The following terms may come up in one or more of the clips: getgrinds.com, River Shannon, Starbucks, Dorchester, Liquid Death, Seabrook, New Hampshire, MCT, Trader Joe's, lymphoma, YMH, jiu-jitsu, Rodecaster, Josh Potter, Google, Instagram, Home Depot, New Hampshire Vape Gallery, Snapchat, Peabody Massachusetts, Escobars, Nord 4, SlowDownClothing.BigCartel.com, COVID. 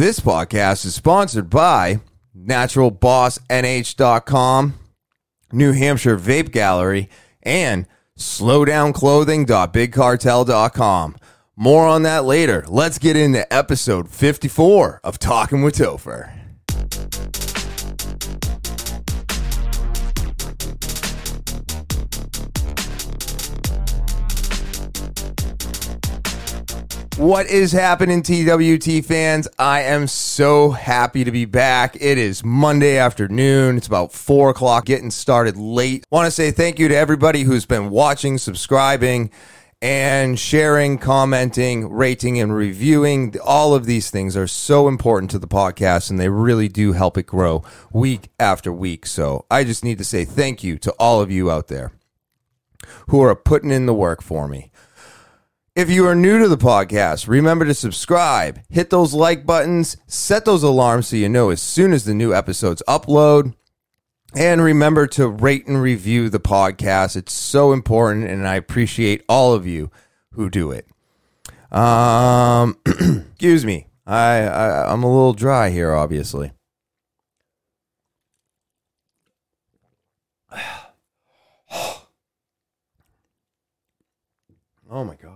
This podcast is sponsored by NaturalBossNH.com, New Hampshire Vape Gallery, and SlowDownClothing.BigCartel.com. More on that later. Let's get into episode 54 of Talking with Topher. What is happening, TWT fans? I am so happy to be back. It is Monday afternoon. It's about 4 o'clock, getting started late. I want to say thank you to everybody who's been watching, subscribing, and sharing, commenting, rating, and reviewing. All of these things are so important to the podcast, and they really do help it grow week after week. So I just need to say thank you to all of you out there who are putting in the work for me. If you are new to the podcast, remember to subscribe, hit those like buttons, set those alarms so you know as soon as the new episodes upload, and remember to rate and review the podcast. It's so important, and I appreciate all of you who do it. Excuse me, I'm a little dry here, obviously. Oh my God.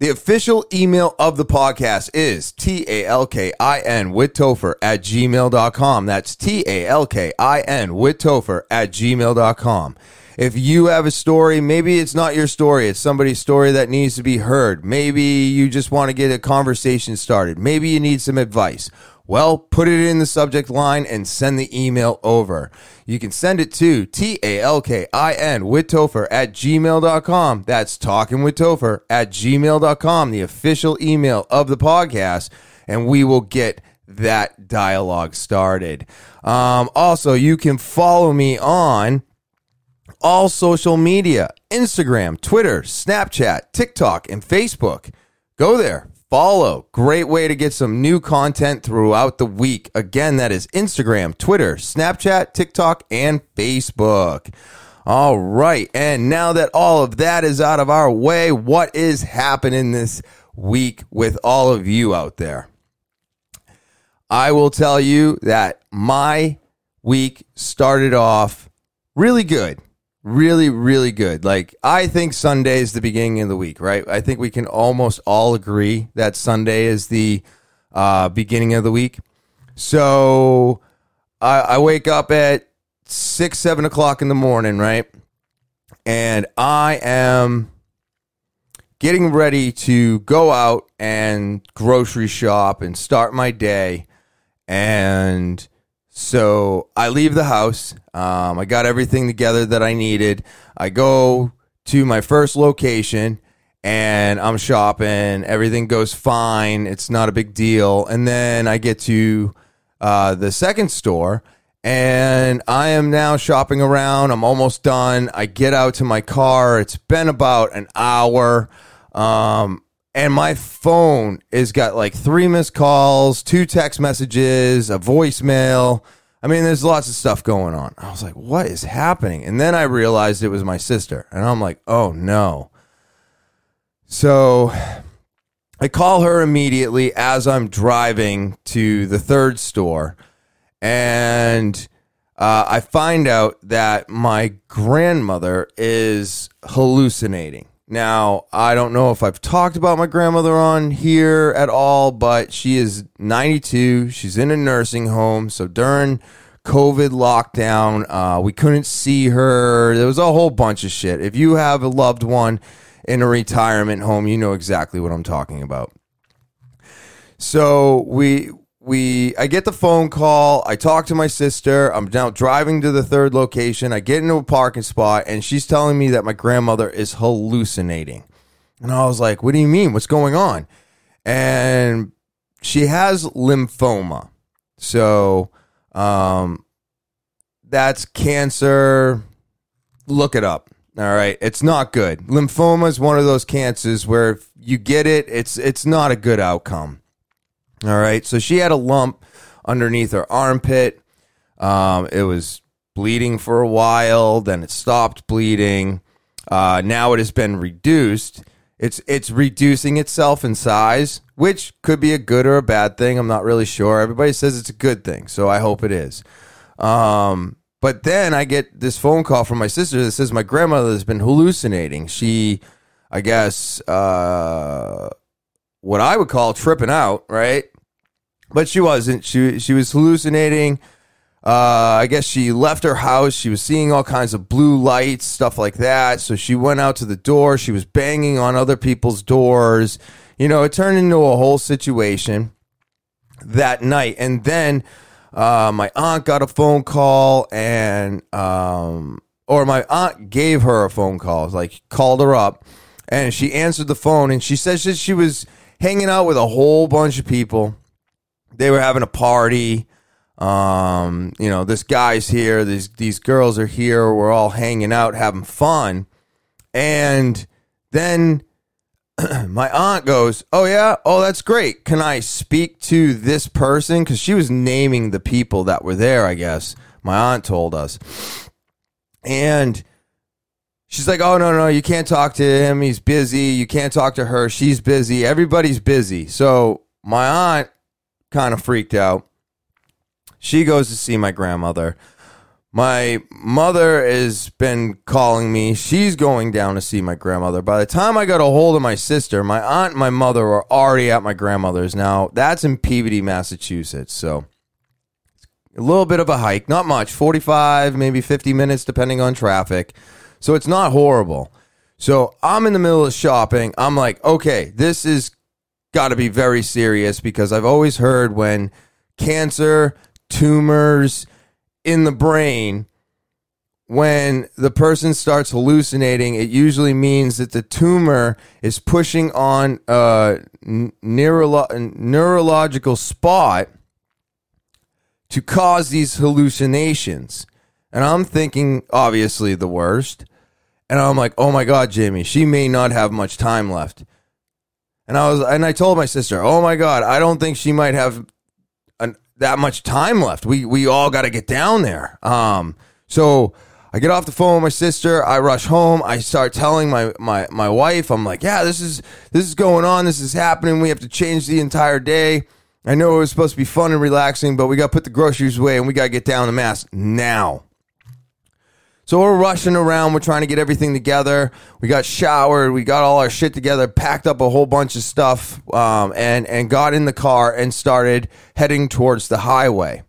The official email of the podcast is talkinwithtopher@gmail.com. That's talkinwithtopher@gmail.com. If you have a story, maybe it's not your story. It's somebody's story that needs to be heard. Maybe you just want to get a conversation started. Maybe you need some advice. Well, put it in the subject line and send the email over. You can send it to talkinwithtopher@gmail.com. That's talkinwithtopher@gmail.com, the official email of the podcast, and we will get that dialogue started. Also, you can follow me on all social media, Instagram, Twitter, Snapchat, TikTok, and Facebook. Go there. Follow. Great way to get some new content throughout the week. Again, that is Instagram, Twitter, Snapchat, TikTok, and Facebook. All right. And now that all of that is out of our way, what is happening this week with all of you out there? I will tell you that my week started off really good. Really, really good. Like, I think Sunday is the beginning of the week, right? I think we can almost all agree that Sunday is the beginning of the week. So I wake up at 6, 7 o'clock in the morning, right? And I am getting ready to go out and grocery shop and start my day. And so I leave the house. I got everything together that I needed. I go to my first location and I'm shopping. Everything goes fine. It's not a big deal. And then I get to the second store and I am now shopping around. I'm almost done. I get out to my car. It's been about an hour. And my phone has got like 3 missed calls, 2 text messages, a voicemail. I mean, there's lots of stuff going on. I was like, what is happening? And then I realized it was my sister. And I'm like, oh, no. So I call her immediately as I'm driving to the third store. And I find out that my grandmother is hallucinating. Now, I don't know if I've talked about my grandmother on here at all, but she is 92. She's in a nursing home. So during COVID lockdown, we couldn't see her. There was a whole bunch of shit. If you have a loved one in a retirement home, you know exactly what I'm talking about. So I get the phone call. I talk to my sister. I'm now driving to the third location. I get into a parking spot, and she's telling me that my grandmother is hallucinating. And I was like, what do you mean? What's going on? And she has lymphoma. So that's cancer. Look it up. All right. It's not good. Lymphoma is one of those cancers where if you get it, it's not a good outcome. All right, so she had a lump underneath her armpit. It was bleeding for a while, then it stopped bleeding. Now it has been reduced. It's reducing itself in size, which could be a good or a bad thing. I'm not really sure. Everybody says it's a good thing, so I hope it is. But then I get this phone call from my sister that says my grandmother has been hallucinating. She, I guess, what I would call tripping out, right? But she wasn't. She was hallucinating. I guess she left her house. She was seeing all kinds of blue lights, stuff like that. So she went out to the door. She was banging on other people's doors. You know, it turned into a whole situation that night. And then my aunt got a phone call and, or my aunt gave her a phone call, like called her up and she answered the phone and she said she was hanging out with a whole bunch of people. They were having a party. You know, this guy's here, these girls are here, we're all hanging out, having fun. And then my aunt goes, oh yeah, oh that's great, can I speak to this person? Because she was naming the people that were there, I guess, my aunt told us. And she's like, oh no, you can't talk to him, he's busy. You can't talk to her, she's busy. Everybody's busy. So my aunt kind of freaked out. She goes to see my grandmother. My mother has been calling me. She's going down to see my grandmother. By the time I got a hold of my sister, my aunt and my mother were already at my grandmother's. Now, that's in Peabody, Massachusetts. So, a little bit of a hike. Not much. 45, maybe 50 minutes, depending on traffic. So, it's not horrible. So, I'm in the middle of shopping. I'm like, okay, this is got to be very serious because I've always heard when cancer, tumors in the brain, when the person starts hallucinating, it usually means that the tumor is pushing on a neurological spot to cause these hallucinations. And I'm thinking, obviously, the worst. And I'm like, oh my God, Jamie, she may not have much time left. And I told my sister, oh my God, I don't think she might have that much time left. We all got to get down there. So I get off the phone with my sister. I rush home. I start telling my wife. I'm like, yeah, this is going on. This is happening. We have to change the entire day. I know it was supposed to be fun and relaxing, but we got to put the groceries away and we got to get down to Mass now. So we're rushing around. We're trying to get everything together. We got showered. We got all our shit together, packed up a whole bunch of stuff, and got in the car and started heading towards the highway.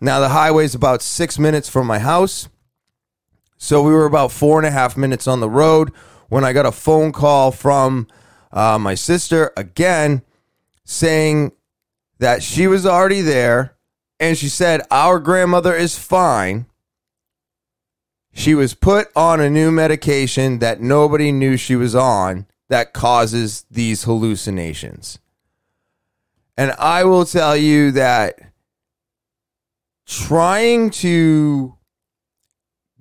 Now, the highway is about 6 minutes from my house. So we were about 4.5 minutes on the road when I got a phone call from my sister again saying that she was already there. And she said, our grandmother is fine. She was put on a new medication that nobody knew she was on that causes these hallucinations. And I will tell you that trying to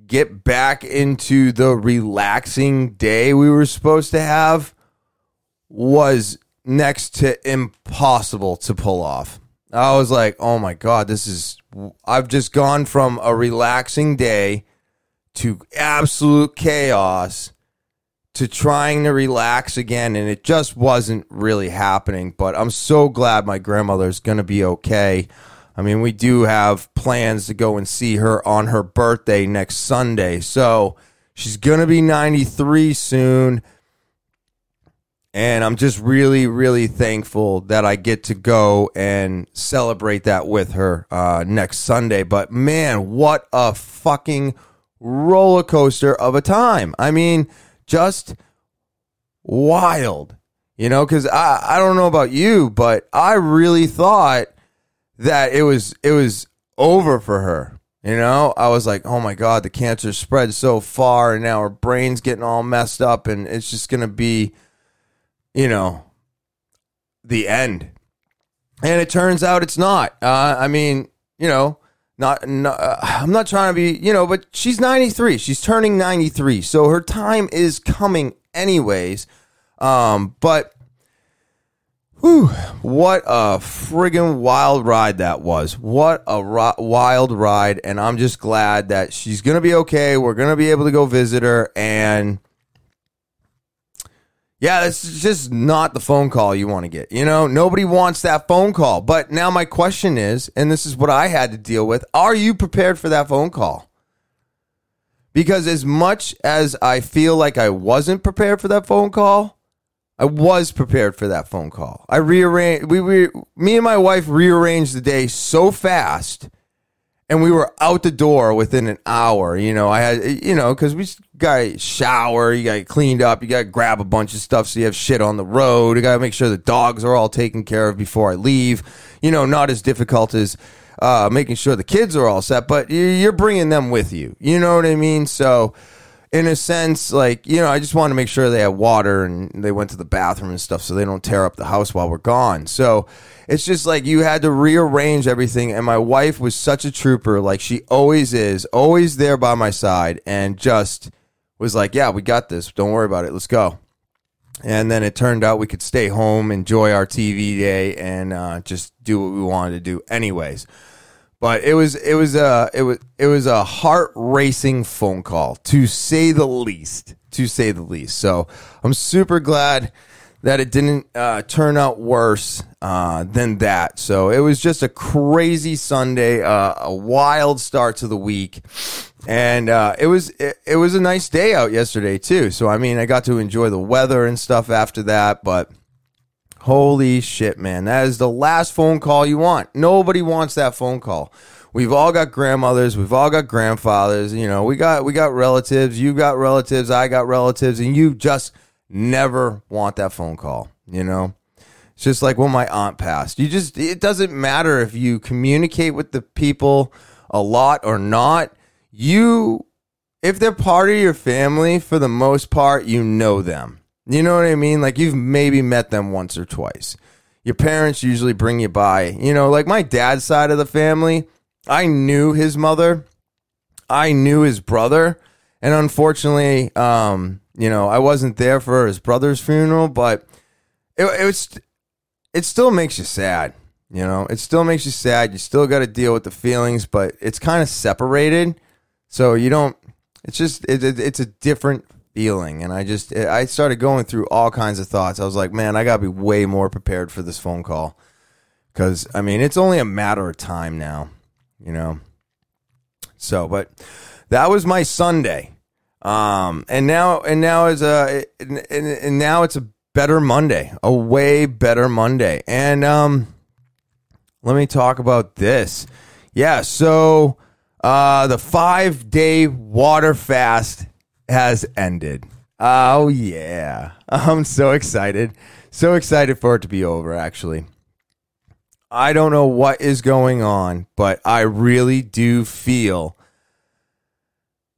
get back into the relaxing day we were supposed to have was next to impossible to pull off. I was like, oh my God, I've just gone from a relaxing day to absolute chaos, to trying to relax again, and it just wasn't really happening. But I'm so glad my grandmother's going to be okay. I mean, we do have plans to go and see her on her birthday next Sunday, so she's going to be 93 soon, and I'm just really, really thankful that I get to go and celebrate that with her next Sunday. But man, what a fucking roller coaster of a time. I mean, just wild, you know, because I don't know about you, but I really thought that it was over for her. You know, I was like, oh my God, the cancer spread so far and now her brain's getting all messed up and it's just going to be, you know, the end. And it turns out it's not. I mean, you know, I'm not trying to be, you know, but she's 93. She's turning 93. So her time is coming anyways. But whew, what a friggin' wild ride that was. What a wild ride. And I'm just glad that she's going to be okay. We're going to be able to go visit her. And Yeah, it's just not the phone call you want to get. You know, nobody wants that phone call. But now my question is, and this is what I had to deal with, are you prepared for that phone call? Because as much as I feel like I wasn't prepared for that phone call, I was prepared for that phone call. I rearranged, me and my wife rearranged the day so fast, and we were out the door within an hour. You know, I had, you know, because we got to shower, you got to clean up, you got to grab a bunch of stuff so you have shit on the road. You got to make sure the dogs are all taken care of before I leave. You know, not as difficult as making sure the kids are all set, but you're bringing them with you. You know what I mean? So, in a sense, like, you know, I just wanted to make sure they had water and they went to the bathroom and stuff so they don't tear up the house while we're gone. So it's just like you had to rearrange everything. And my wife was such a trooper, like she always is, always there by my side, and just was like, yeah, we got this. Don't worry about it. Let's go. And then it turned out we could stay home, enjoy our TV day, and just do what we wanted to do anyways. But it was a heart racing phone call, to say the least. So I'm super glad that it didn't turn out worse than that. So it was just a crazy Sunday, a wild start to the week, and it was a nice day out yesterday too. So I mean, I got to enjoy the weather and stuff after that, but. Holy shit, man. That is the last phone call you want. Nobody wants that phone call. We've all got grandmothers. We've all got grandfathers. You know, we got relatives. You got relatives. I got relatives. And you just never want that phone call, you know? It's just like when my aunt passed. It doesn't matter if you communicate with the people a lot or not. If they're part of your family, for the most part, you know them. You know what I mean? Like, you've maybe met them once or twice. Your parents usually bring you by. You know, like my dad's side of the family, I knew his mother. I knew his brother. And unfortunately, you know, I wasn't there for his brother's funeral, but it still makes you sad. You know, it still makes you sad. You still got to deal with the feelings, but it's kind of separated. So you don't, it's just, it's a different feeling, and I started going through all kinds of thoughts. I was like, man, I gotta be way more prepared for this phone call, because I mean, it's only a matter of time now, you know. So, but that was my Sunday, and now it's a better Monday, a way better Monday, and let me talk about this. Yeah, so the 5-day water fast has ended. Oh yeah, I'm so excited for it to be over. Actually, I don't know what is going on, but I really do feel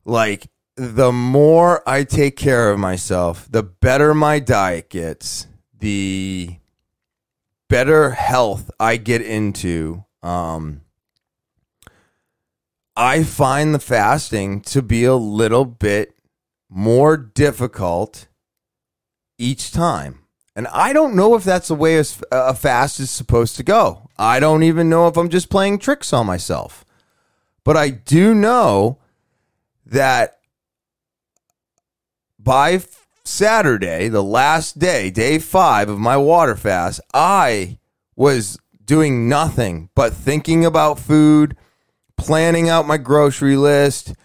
like the more I take care of myself, the better my diet gets, the better health I get into. I find the fasting to be a little bit more difficult each time. And I don't know if that's the way a fast is supposed to go. I don't even know if I'm just playing tricks on myself. But I do know that by Saturday, the last day, day 5 of my water fast, I was doing nothing but thinking about food, planning out my grocery list.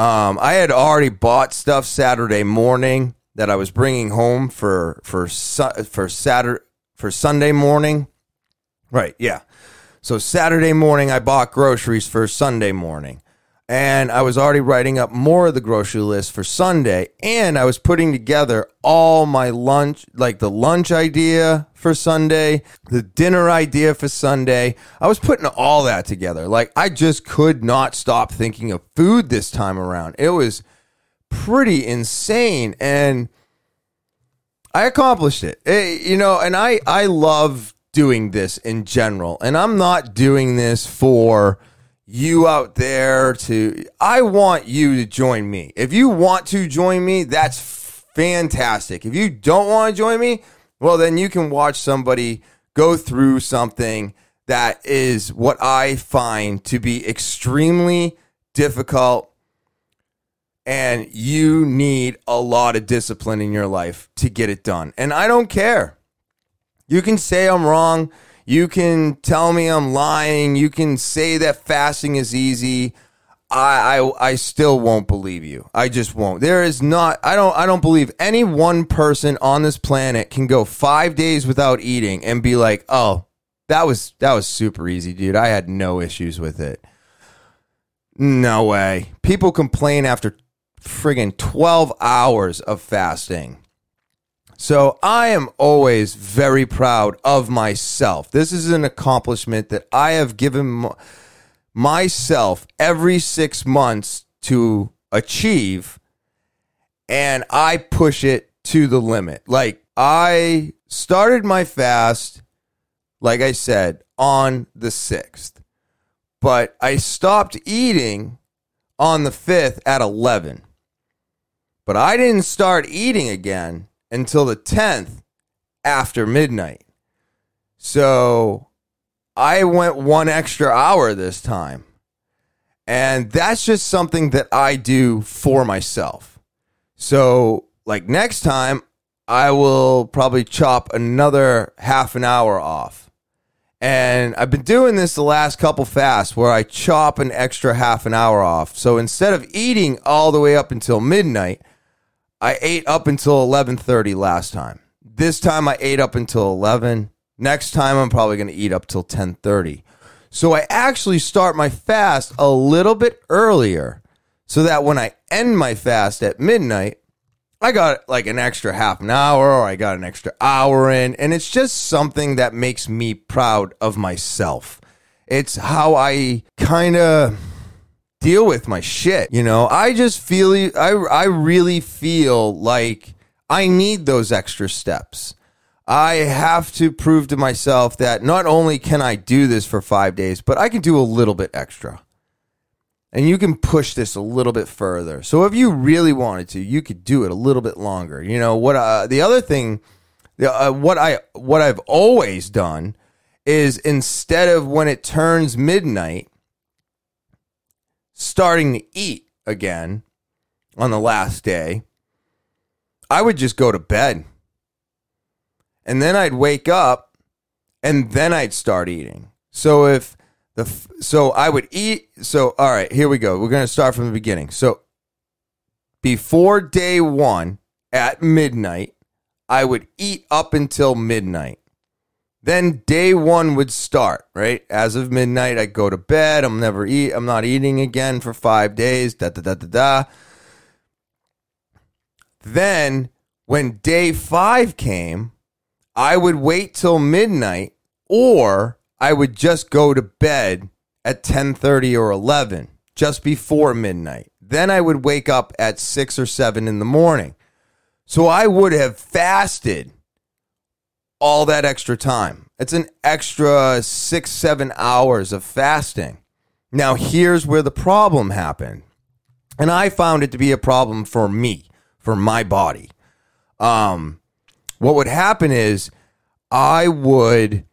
I had already bought stuff Saturday morning that I was bringing home for Sunday morning. Right, yeah. So Saturday morning, I bought groceries for Sunday morning. And I was already writing up more of the grocery list for Sunday. And I was putting together all my lunch, like the lunch idea for Sunday, the dinner idea for Sunday. I was putting all that together. Like, I just could not stop thinking of food this time around. It was pretty insane. And I accomplished it. You know, and I love doing this in general. And I'm not doing this for you out there I want you to join me. If you want to join me, that's fantastic. If you don't want to join me, well, then you can watch somebody go through something that is what I find to be extremely difficult And you need a lot of discipline in your life to get it done. And I don't care. You can say I'm wrong. You can tell me I'm lying. You can say that fasting is easy. I still won't believe you. I just won't. There is not, I don't believe any one person on this planet can go 5 days without eating and be like, oh, that was super easy, dude. I had no issues with it. No way. People complain after friggin' 12 hours of fasting. So I am always very proud of myself. This is an accomplishment that I have given myself every 6 months to achieve, and I push it to the limit. Like, I started my fast, like I said, on the 6th, but I stopped eating on the 5th at 11. But I didn't start eating again until the 10th after midnight. So I went one extra hour this time. And that's just something that I do for myself. So like next time, I will probably chop another half an hour off. And I've been doing this the last couple fasts where I chop an extra half an hour off. So instead of eating all the way up until midnight, I ate up until 11:30 last time. This time I ate up until 11. Next time I'm probably going to eat up till 10:30. So I actually start my fast a little bit earlier so that when I end my fast at midnight, I got like an extra half an hour or I got an extra hour in. And it's just something that makes me proud of myself. It's how I kind of deal with my shit, you know. I just feel, I really feel like I need those extra steps. I have to prove to myself that not only can I do this for 5 days, but I can do a little bit extra. And you can push this a little bit further. So if you really wanted to, you could do it a little bit longer. You know what? The other thing, what I've always done is instead of when it turns midnight, starting to eat again on the last day, I would just go to bed. And then I'd wake up and then I'd start eating. So I would eat. So, all right, here we go. We're going to start from the beginning. So before day one at midnight, I would eat up until midnight. Then day one would start, right? As of midnight, I go to bed. I'm not eating again for 5 days. Then when day 5 came, I would wait till midnight, or I would just go to bed at 10:30 or 11, just before midnight. Then I would wake up at 6 or 7 in the morning. So I would have fasted all that extra time. It's an extra 6-7 hours of fasting. Now here's where the problem happened, and I found it to be a problem for me, for my body. What would happen is I would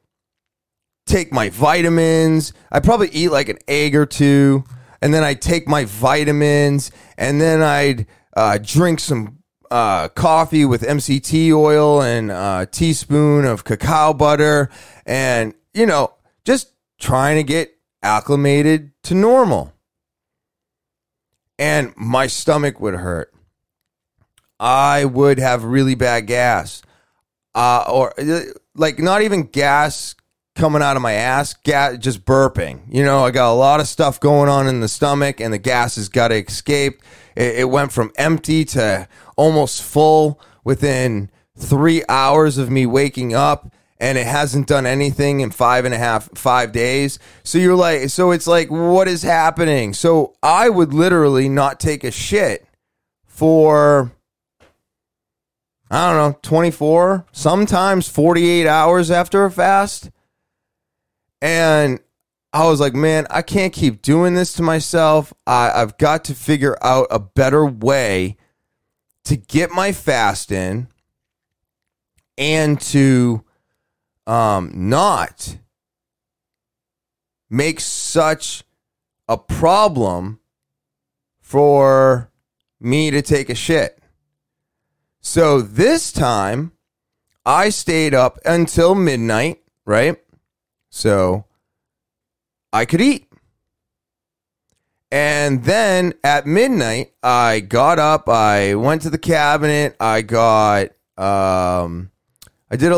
take my vitamins. I probably eat like an egg or two, and then I'd take my vitamins, and then I'd drink some coffee with MCT oil and a teaspoon of cacao butter, and, you know, just trying to get acclimated to normal. And my stomach would hurt. I would have really bad gas, or like not even gas coming out of my ass, gas, just burping. You know, I got a lot of stuff going on in the stomach, and the gas has got to escape. It went from empty to almost full within 3 hours of me waking up, and it hasn't done anything in 5 days. So it's like, what is happening? So I would literally not take a shit for, I don't know, 24, sometimes 48 hours after a fast. And I was like, man, I can't keep doing this to myself. I've got to figure out a better way to get my fast in and to not make such a problem for me to take a shit. So this time, I stayed up until midnight, right? So I could eat. And then at midnight, I got up, I went to the cabinet, I got, I did a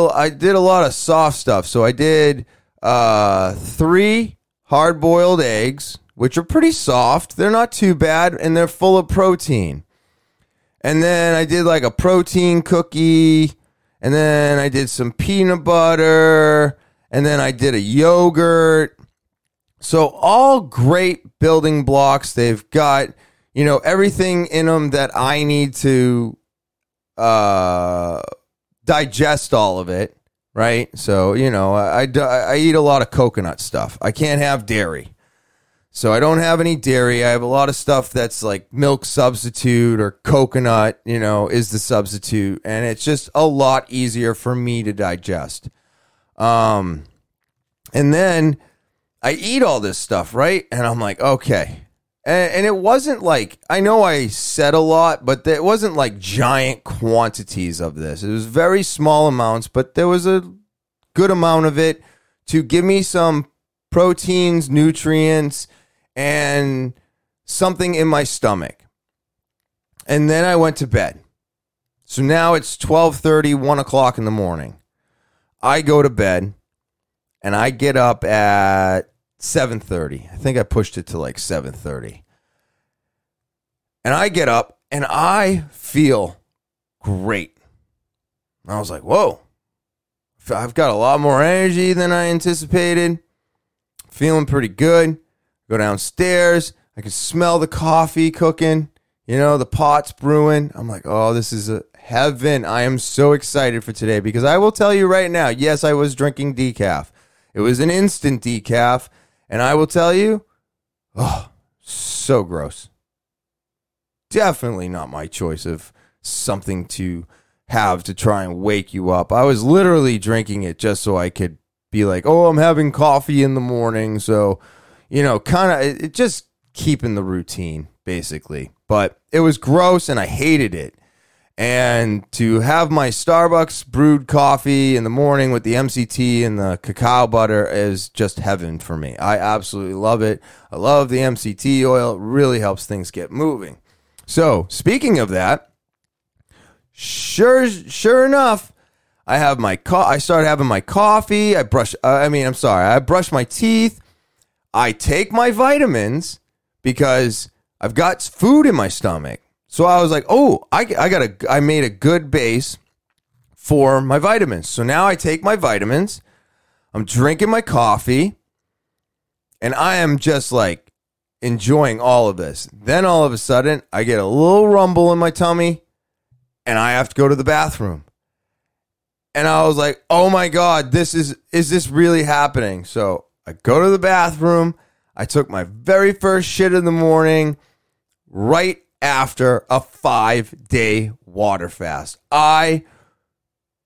lot of soft stuff. So I did 3 hard-boiled eggs, which are pretty soft. They're not too bad, and they're full of protein. And then I did like a protein cookie, and then I did some peanut butter, and then I did a yogurt. So all great building blocks. They've got, you know, everything in them that I need to digest all of it, right? So, you know, I eat a lot of coconut stuff. I can't have dairy. So I don't have any dairy. I have a lot of stuff that's like milk substitute or coconut, you know, is the substitute. And it's just a lot easier for me to digest. And then I eat all this stuff, right? And I'm like, okay. And it wasn't like, I know I said a lot, but it wasn't like giant quantities of this. It was very small amounts, but there was a good amount of it to give me some proteins, nutrients, and something in my stomach. And then I went to bed. So now it's 12:30, 1 o'clock in the morning. I go to bed, and I get up at 7:30. I think I pushed it to like 7:30. And I get up, and I feel great. And I was like, whoa, I've got a lot more energy than I anticipated. Feeling pretty good. Go downstairs. I can smell the coffee cooking. You know, the pot's brewing. I'm like, oh, this is a heaven. I am so excited for today because I will tell you right now, yes, I was drinking decaf. It was an instant decaf. And I will tell you, oh, so gross. Definitely not my choice of something to have to try and wake you up. I was literally drinking it just so I could be like, oh, I'm having coffee in the morning. So, you know, kind of just keeping the routine, basically. But it was gross and I hated it. And to have my Starbucks brewed coffee in the morning with the MCT and the cacao butter is just heaven for me. I absolutely love it. I love the MCT oil. It really helps things get moving. So, speaking of that, sure enough, I have my I start having my coffee. I brush my teeth. I take my vitamins because I've got food in my stomach. So I was like, "Oh, I made a good base for my vitamins." So now I take my vitamins. I'm drinking my coffee, and I am just like enjoying all of this. Then all of a sudden, I get a little rumble in my tummy, and I have to go to the bathroom. And I was like, oh my God, is this really happening? So I go to the bathroom. I took my very first shit in the morning right after a 5-day water fast. I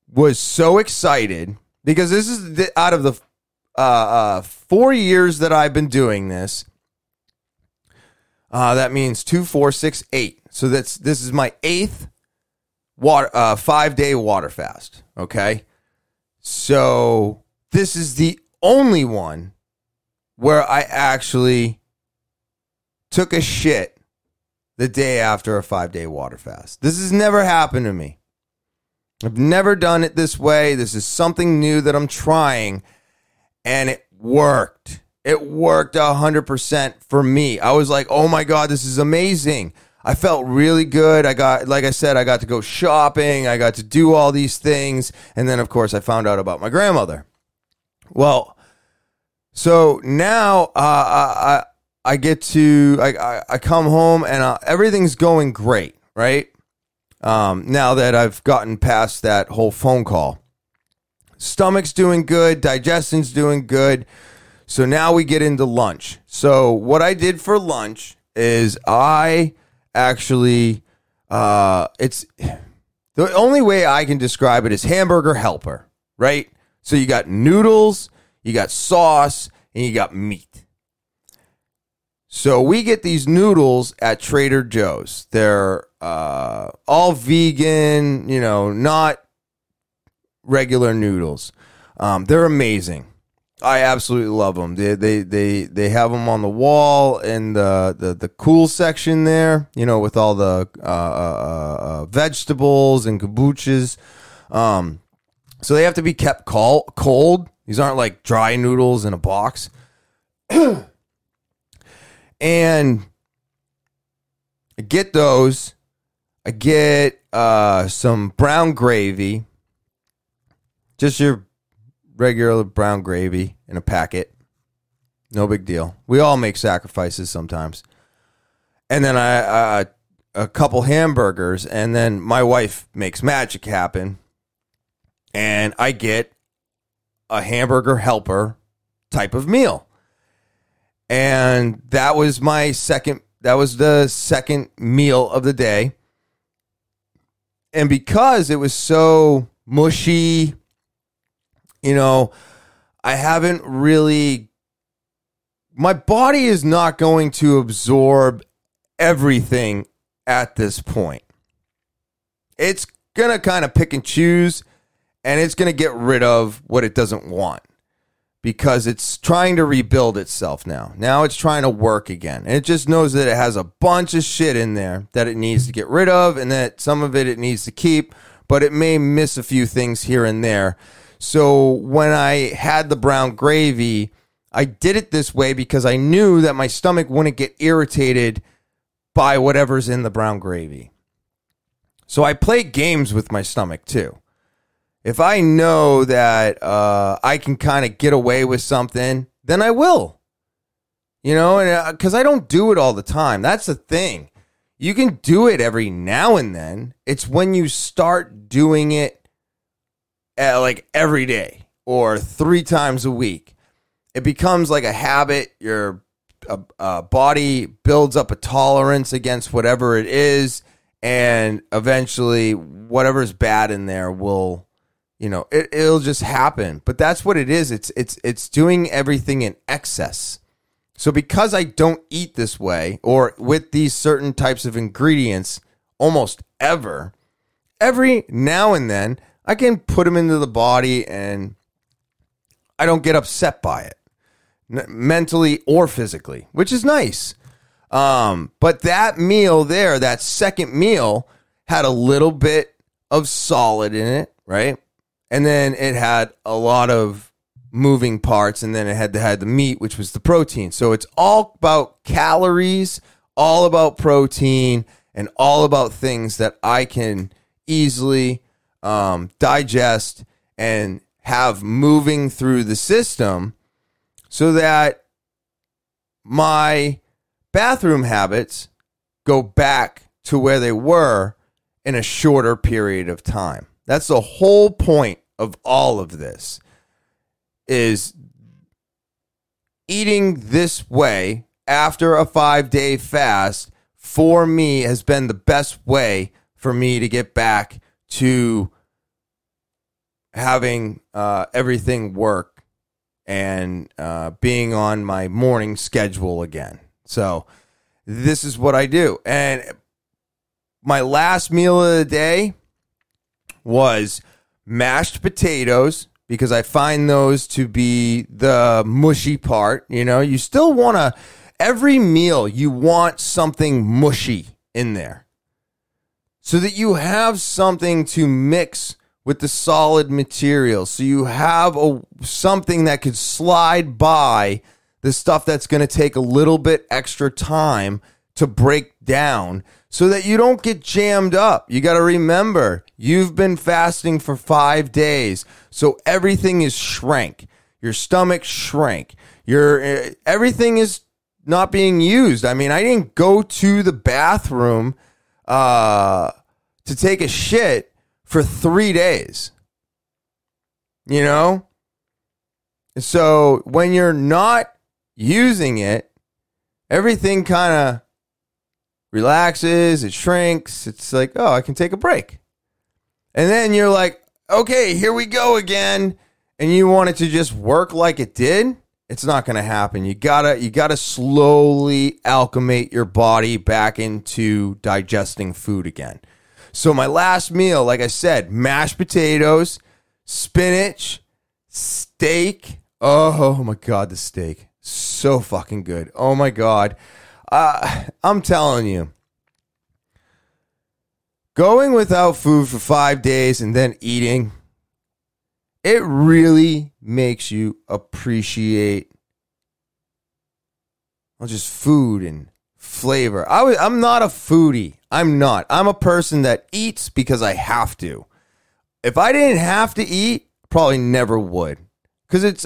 was so excited because this is out of the 4 years that I've been doing this. That means 2, 4, 6, 8. So this is my 8th water 5-day water fast. Okay, so this is the only one where I actually took a shit the day after a 5-day water fast. This has never happened to me. I've never done it this way. This is something new that I'm trying, and it worked. It worked 100% for me. I was like, oh my God, this is amazing. I felt really good. I got to go shopping. I got to do all these things. And then, of course, I found out about my grandmother. Well, so now I come home and everything's going great, right? Now that I've gotten past that whole phone call. Stomach's doing good. Digestion's doing good. So now we get into lunch. So what I did for lunch is it's the only way I can describe it is hamburger helper, right? So you got noodles, you got sauce, and you got meat. So we get these noodles at Trader Joe's. They're all vegan, you know, not regular noodles. They're amazing. I absolutely love them. They have them on the wall in the cool section there, you know, with all the vegetables and kombuchas. So they have to be kept cold. These aren't like dry noodles in a box. And I get those. I get some brown gravy, just your regular brown gravy in a packet. No big deal. We all make sacrifices sometimes. And then I a couple hamburgers, and then my wife makes magic happen. And I get a hamburger helper type of meal. And that was the second meal of the day. And because it was so mushy, you know, I haven't really, my body is not going to absorb everything at this point. It's going to kind of pick and choose, and it's going to get rid of what it doesn't want, because it's trying to rebuild itself now. Now it's trying to work again. And it just knows that it has a bunch of shit in there that it needs to get rid of, and that some of it it needs to keep, but it may miss a few things here and there. So when I had the brown gravy, I did it this way because I knew that my stomach wouldn't get irritated by whatever's in the brown gravy. So I play games with my stomach too. If I know that I can kind of get away with something, then I will. You know, and because I don't do it all the time. That's the thing. You can do it every now and then. It's when you start doing it like every day or 3 times a week. It becomes like a habit. Your body builds up a tolerance against whatever it is, and eventually whatever's bad in there will... You know, it'll just happen. But that's what it is. It's doing everything in excess. So because I don't eat this way or with these certain types of ingredients almost ever, every now and then I can put them into the body and I don't get upset by it mentally or physically, which is nice. But that meal there, that second meal, had a little bit of solid in it, right? And then it had a lot of moving parts, and then it had the meat, which was the protein. So it's all about calories, all about protein, and all about things that I can easily digest and have moving through the system, so that my bathroom habits go back to where they were in a shorter period of time. That's the whole point of all of this, is eating this way after a 5-day fast for me has been the best way for me to get back to having everything work and being on my morning schedule again. So this is what I do. And my last meal of the day was mashed potatoes, because I find those to be the mushy part. You know, you still want to, every meal you want something mushy in there so that you have something to mix with the solid material. So you have something that could slide by the stuff that's going to take a little bit extra time to break down, so that you don't get jammed up. You got to remember, you've been fasting for 5 days. So everything is shrank. Your stomach shrank. Everything is not being used. I mean, I didn't go to the bathroom to take a shit for 3 days. You know? So when you're not using it, everything kind of relaxes, it shrinks. It's like, oh, I can take a break. And then you're like, okay, here we go again. And you want it to just work like it did. It's not going to happen. You gotta slowly alchemate your body back into digesting food again. So my last meal, like I said, mashed potatoes, spinach, steak. Oh my God, the steak. So fucking good. Oh my God. I'm telling you, going without food for 5 days and then eating, it really makes you appreciate, well, just food and flavor. I'm not a foodie. I'm not. I'm a person that eats because I have to. If I didn't have to eat, probably never would, because it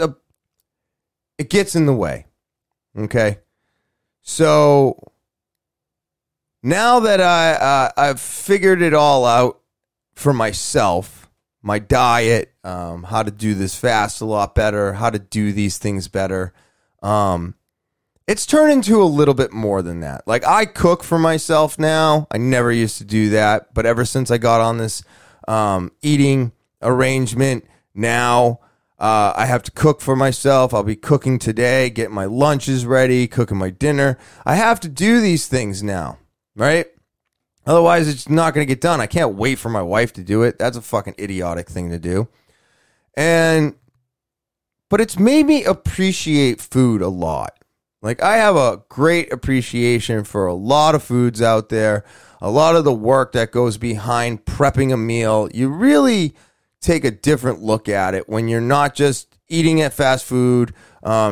gets in the way. Okay, so now that I've figured it all out for myself, my diet, how to do this fast a lot better, how to do these things better, it's turned into a little bit more than that. Like, I cook for myself now. I never used to do that, but ever since I got on this eating arrangement, now I have to cook for myself. I'll be cooking today, getting my lunches ready, cooking my dinner. I have to do these things now, right? Otherwise, it's not going to get done. I can't wait for my wife to do it. That's a fucking idiotic thing to do. But it's made me appreciate food a lot. Like, I have a great appreciation for a lot of foods out there. A lot of the work that goes behind prepping a meal. You really take a different look at it when you're not just eating at fast food,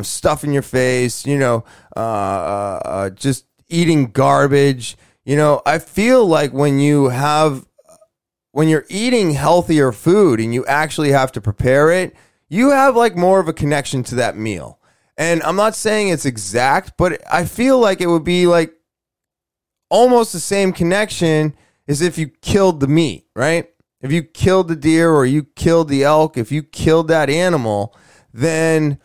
stuff in your face, just eating garbage. You know, I feel like when you're eating healthier food and you actually have to prepare it, you have like more of a connection to that meal. And I'm not saying it's exact, but I feel like it would be like almost the same connection as if you killed the meat, right? If you killed the deer or you killed the elk, if you killed that animal, then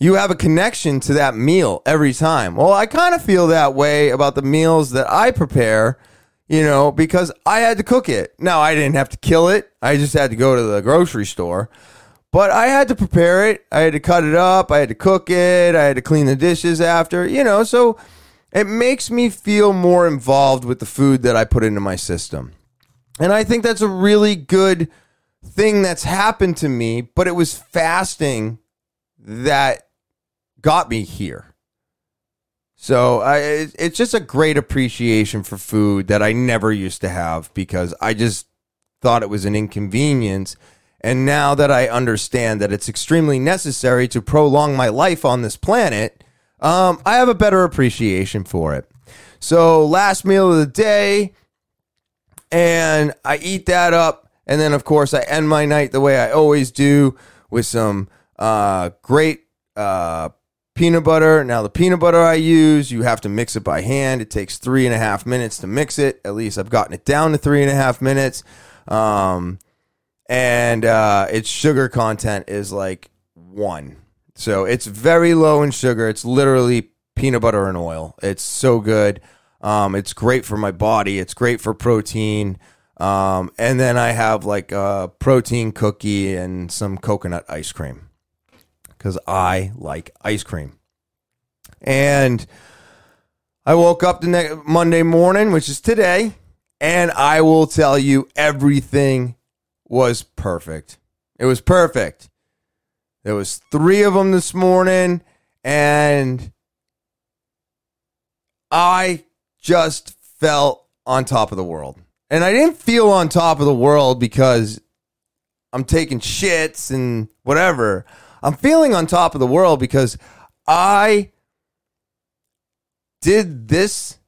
you have a connection to that meal every time. Well, I kind of feel that way about the meals that I prepare, because I had to cook it. Now, I didn't have to kill it. I just had to go to the grocery store. But I had to prepare it. I had to cut it up. I had to cook it. I had to clean the dishes after, so it makes me feel more involved with the food that I put into my system. And I think that's a really good thing that's happened to me, but it was fasting that got me here. So it's just a great appreciation for food that I never used to have because I just thought it was an inconvenience. And now that I understand that it's extremely necessary to prolong my life on this planet, I have a better appreciation for it. So last meal of the day. And I eat that up. And then, of course, I end my night the way I always do with some great peanut butter. Now, the peanut butter I use, you have to mix it by hand. It takes 3.5 minutes to mix it. At least I've gotten it down to 3.5 minutes. Its sugar content is like 1. So it's very low in sugar. It's literally peanut butter and oil. It's so good. It's great for my body. It's great for protein. And then I have like a protein cookie and some coconut ice cream because I like ice cream. And I woke up the next Monday morning, which is today, and I will tell you everything was perfect. It was perfect. There was 3 of them this morning, and I just felt on top of the world. And I didn't feel on top of the world because I'm taking shits and whatever. I'm feeling on top of the world because I did this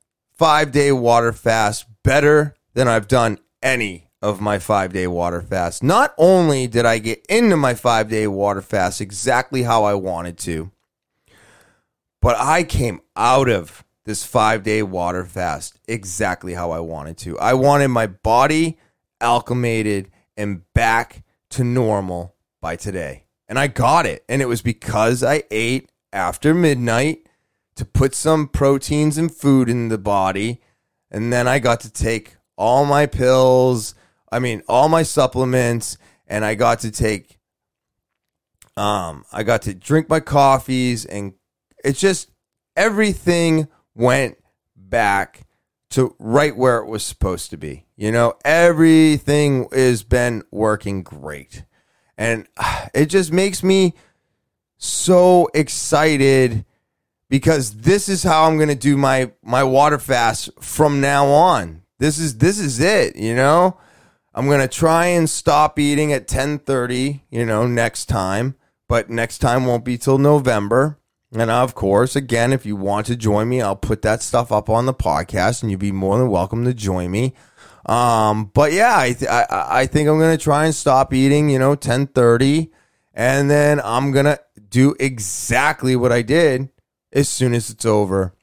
5-day water fast better than I've done any of my 5-day water fasts. Not only did I get into my 5-day water fast exactly how I wanted to, but I came out of this 5-day water fast exactly how I wanted to. I wanted my body alchemated and back to normal by today. And I got it. And it was because I ate after midnight to put some proteins and food in the body. And then I got to take all my pills, all my supplements, and I got to take I got to drink my coffees, and it's just everything went back to right where it was supposed to be. You know, everything has been working great. And it just makes me so excited because this is how I'm going to do my water fast from now on. This is it, you know. I'm going to try and stop eating at 10:30, you know, next time. But next time won't be till November. And of course, again, if you want to join me, I'll put that stuff up on the podcast and you'd be more than welcome to join me. But yeah, I think I'm going to try and stop eating, you know, 10:30. And then I'm going to do exactly what I did as soon as it's over.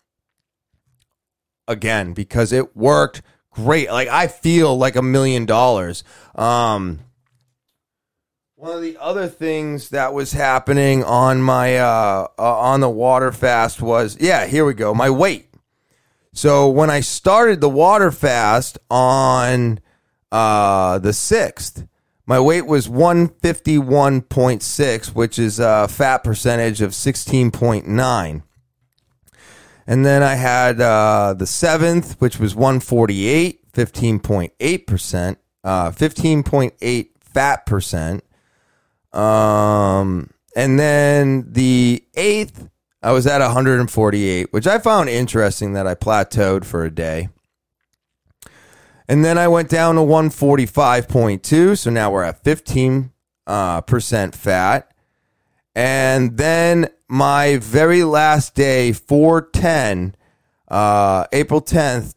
Again, because it worked great. Like, I feel like $1 million. One of the other things that was happening on my on the water fast was, yeah, here we go, my weight. So when I started the water fast on the 6th, my weight was 151.6, which is a fat percentage of 16.9. And then I had the 7th, which was 148, 15.8%, 15.8 fat percent. And then the 8th, I was at 148, which I found interesting that I plateaued for a day. And then I went down to 145.2, so now we're at 15% fat. And then my very last day, 4/10, April 10th,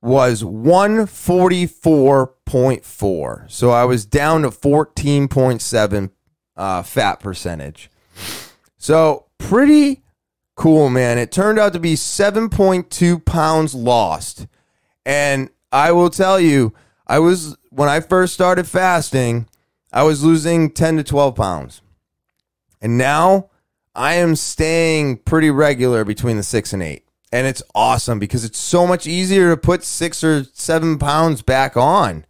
was 144.4. So I was down to 14.7 fat percentage. So pretty cool, man. It turned out to be 7.2 pounds lost. And I will tell you, when I first started fasting, I was losing 10 to 12 pounds. And now I am staying pretty regular between the 6 and 8. And it's awesome because it's so much easier to put 6 or 7 pounds back on.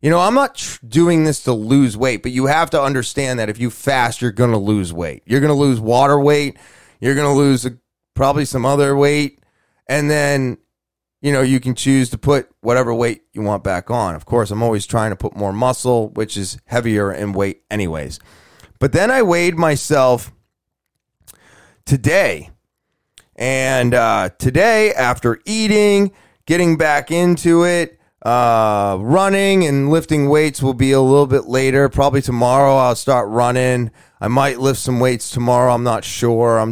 You know, I'm not doing this to lose weight, but you have to understand that if you fast, you're going to lose weight. You're going to lose water weight. You're going to lose probably some other weight. And then, you know, you can choose to put whatever weight you want back on. Of course, I'm always trying to put more muscle, which is heavier in weight anyways. But then I weighed myself today. And today, after eating, getting back into it, running and lifting weights will be a little bit later. Probably tomorrow I'll start running. I might lift some weights tomorrow. I'm not sure.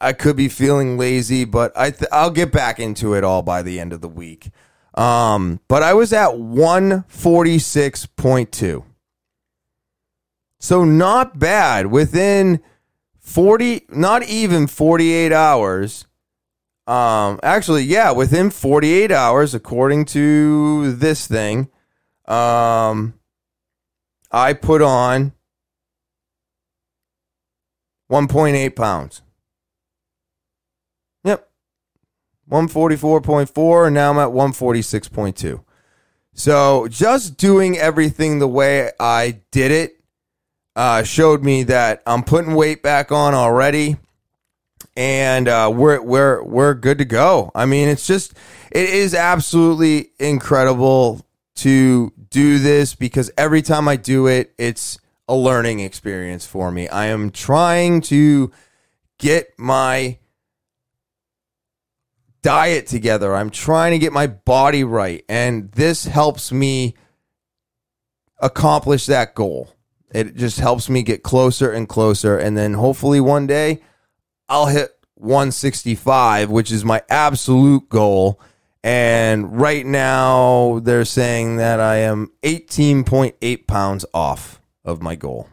I could be feeling lazy, but I'll get back into it all by the end of the week. But I was at 146.2. So not bad. Within 40, not even 48 hours. Actually, yeah, within 48 hours, according to this thing, I put on 1.8 pounds. Yep. 144.4, and now I'm at 146.2. So just doing everything the way I did it showed me that I'm putting weight back on already, and we're good to go. I mean, it is absolutely incredible to do this because every time I do it, it's a learning experience for me. I am trying to get my diet together. I'm trying to get my body right, and this helps me accomplish that goal. It just helps me get closer and closer. And then hopefully one day I'll hit 165, which is my absolute goal. And right now they're saying that I am 18.8 pounds off of my goal.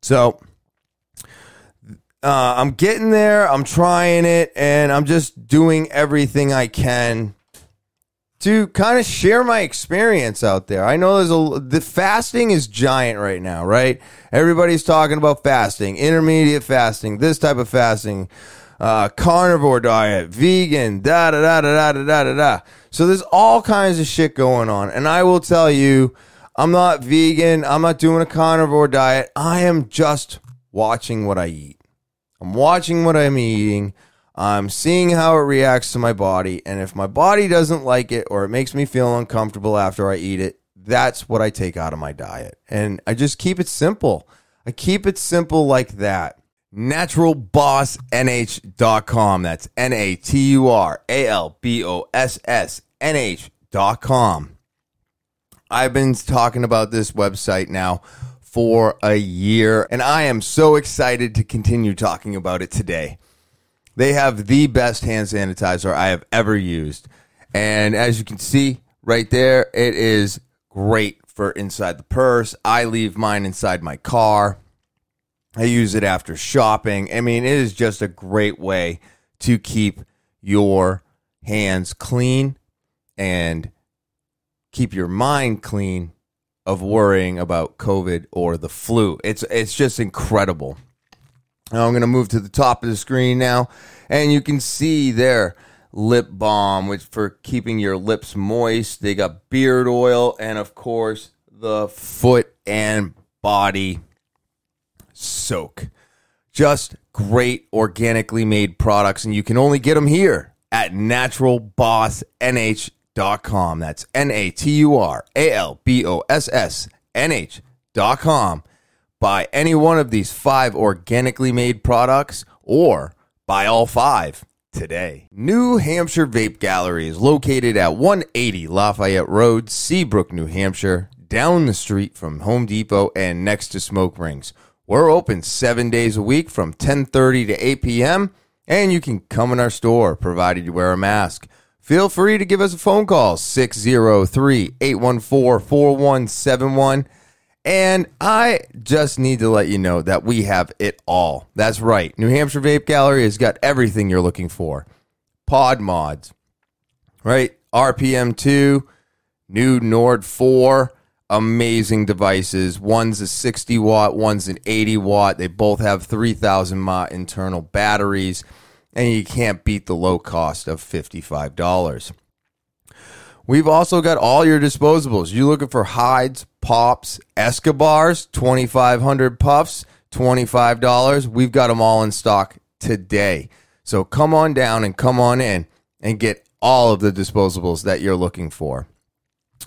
So I'm getting there. I'm trying it. And I'm just doing everything I can to kind of share my experience out there. I know the fasting is giant right now, right? Everybody's talking about fasting, intermediate fasting, this type of fasting, carnivore diet, vegan, So there's all kinds of shit going on. And I will tell you, I'm not vegan. I'm not doing a carnivore diet. I am just watching what I eat. I'm watching what I'm eating. I'm seeing how it reacts to my body. And if my body doesn't like it or it makes me feel uncomfortable after I eat it, that's what I take out of my diet. And I just keep it simple. I keep it simple like that. NaturalBossNH.com. That's NaturalBossNH.com. I've been talking about this website now for a year, and I am so excited to continue talking about it today. They have the best hand sanitizer I have ever used. And as you can see right there, it is great for inside the purse. I leave mine inside my car. I use it after shopping. I mean, it is just a great way to keep your hands clean and keep your mind clean of worrying about COVID or the flu. It's just incredible. Now I'm going to move to the top of the screen now, and you can see their lip balm, which for keeping your lips moist. They got beard oil and, of course, the foot and body soak. Just great organically made products, and you can only get them here at NaturalBossNH.com. That's NaturalBossNH.com. Buy any one of these 5 organically made products or buy all 5 today. New Hampshire Vape Gallery is located at 180 Lafayette Road, Seabrook, New Hampshire, down the street from Home Depot and next to Smoke Rings. We're open 7 days a week from 10:30 to 8 p.m., and you can come in our store, provided you wear a mask. Feel free to give us a phone call, 603-814-4171, and I just need to let you know that we have it all. That's right. New Hampshire Vape Gallery has got everything you're looking for. Pod mods, right? RPM2, new Nord 4. Amazing devices. One's a 60 watt, one's an 80 watt. They both have 3,000 mAh internal batteries, and you can't beat the low cost of $55. We've also got all your disposables. You're looking for hides, pops, Escobars, 2,500 puffs, $25. We've got them all in stock today. So come on down and come on in and get all of the disposables that you're looking for.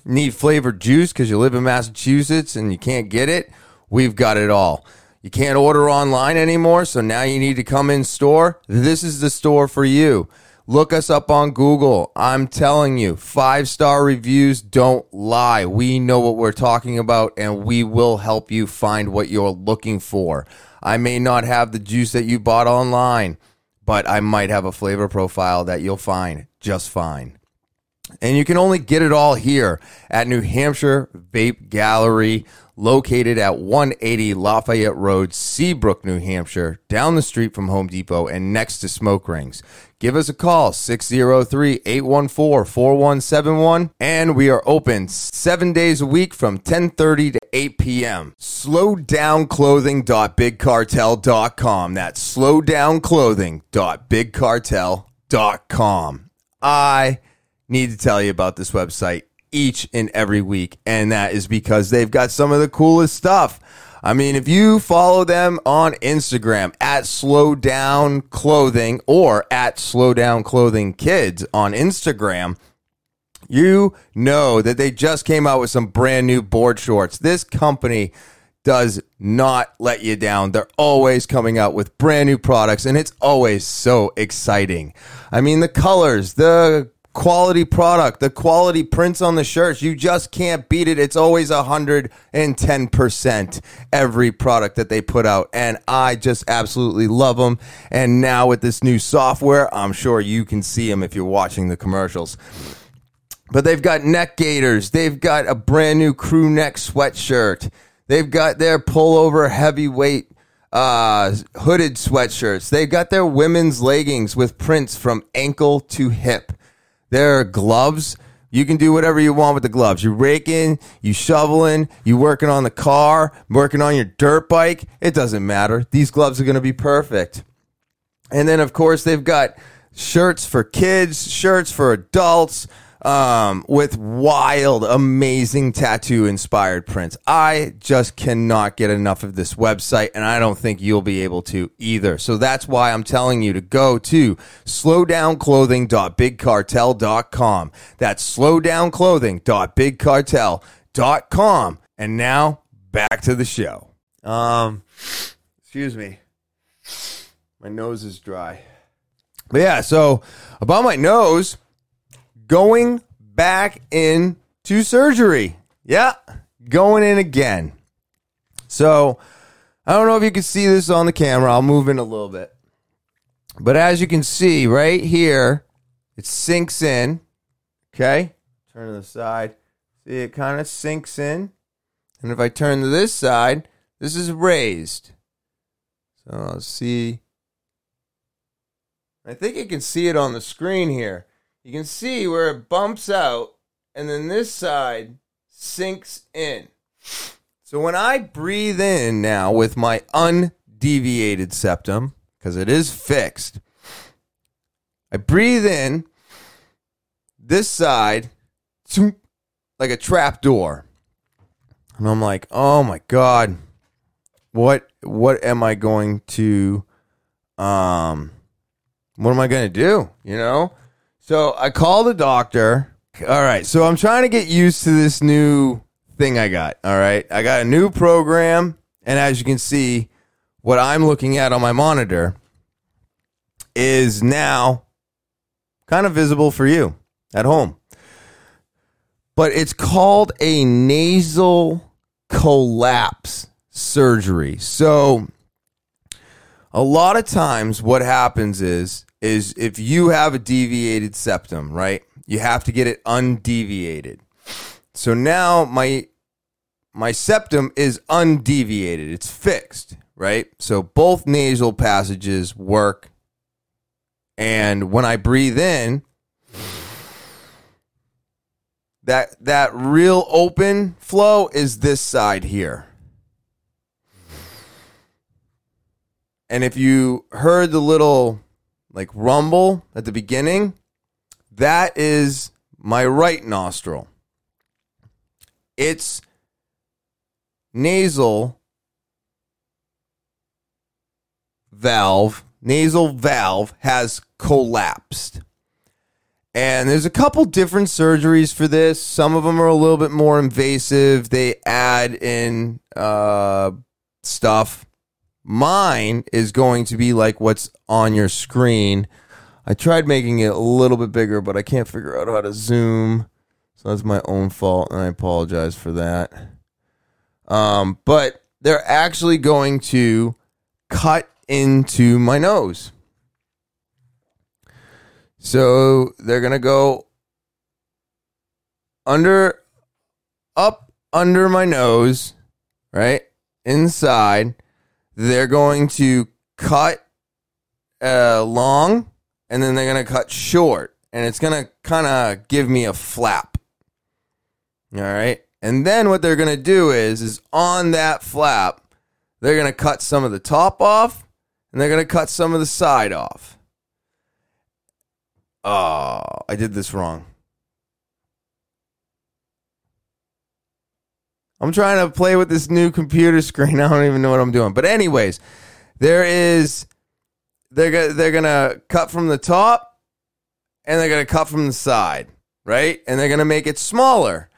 Need flavored juice because you live in Massachusetts and you can't get it? We've got it all. You can't order online anymore, so now you need to come in store. This is the store for you. Look us up on Google. I'm telling you, 5-star reviews don't lie. We know what we're talking about, and we will help you find what you're looking for. I may not have the juice that you bought online, but I might have a flavor profile that you'll find just fine. And you can only get it all here at New Hampshire Vape Gallery, located at 180 Lafayette Road, Seabrook, New Hampshire, down the street from Home Depot and next to Smoke Rings. Give us a call, 603-814-4171, and we are open 7 days a week from 10:30 to 8 p.m. SlowDownClothing.BigCartel.com. That's SlowDownClothing.BigCartel.com. I need to tell you about this website each and every week, and that is because they've got some of the coolest stuff. I mean, if you follow them on Instagram at SlowDownClothing or at SlowDownClothingKids on Instagram, you know that they just came out with some brand new board shorts. This company does not let you down. They're always coming out with brand new products, and it's always so exciting. I mean, the colors, the quality product, the quality prints on the shirts, you just can't beat it. It's always 110% every product that they put out, and I just absolutely love them. And now with this new software, I'm sure you can see them if you're watching the commercials. But they've got neck gaiters. They've got a brand new crew neck sweatshirt. They've got their pullover heavyweight hooded sweatshirts. They've got their women's leggings with prints from ankle to hip. There are gloves. You can do whatever you want with the gloves. You're raking, you shoveling, you working on the car, working on your dirt bike. It doesn't matter. These gloves are going to be perfect. And then, of course, they've got shirts for kids, shirts for adults, with wild, amazing tattoo-inspired prints. I just cannot get enough of this website, and I don't think you'll be able to either. So that's why I'm telling you to go to SlowDownClothing.BigCartel.com. That's SlowDownClothing.BigCartel.com. And now, back to the show. Excuse me. My nose is dry. But yeah, so about my nose, going back in to surgery. Yeah, going in again. So I don't know if you can see this on the camera. I'll move in a little bit. But as you can see right here, it sinks in. Okay, turn to the side. See, it kind of sinks in. And if I turn to this side, this is raised. So I'll see. I think you can see it on the screen here. You can see where it bumps out, and then this side sinks in. So when I breathe in now with my undeviated septum, because it is fixed, I breathe in this side like a trap door. And I'm like, oh my God, what am I going to, what am I going to do, you know? So I call the doctor. All right, so I'm trying to get used to this new thing I got, all right? I got a new program, and as you can see, what I'm looking at on my monitor is now kind of visible for you at home. But it's called a nasal collapse surgery. So a lot of times what happens is if you have a deviated septum, right, you have to get it undeviated. So now my septum is undeviated. It's fixed, right? So both nasal passages work. And when I breathe in, that real open flow is this side here. And if you heard the little like rumble at the beginning, that is my right nostril. Its nasal valve has collapsed. And there's a couple different surgeries for this. Some of them are a little bit more invasive. They add in stuff. Mine is going to be like what's on your screen. I tried making it a little bit bigger, but I can't figure out how to zoom. So that's my own fault, and I apologize for that. But they're actually going to cut into my nose. So they're going to go up under my nose, right? Inside. They're going to cut long, and then they're going to cut short. And it's going to kind of give me a flap. All right? And then what they're going to do is on that flap, they're going to cut some of the top off, and they're going to cut some of the side off. Oh, I did this wrong. I'm trying to play with this new computer screen. I don't even know what I'm doing. But anyways, they're going to cut from the top, and they're going to cut from the side, right? And they're going to make it smaller.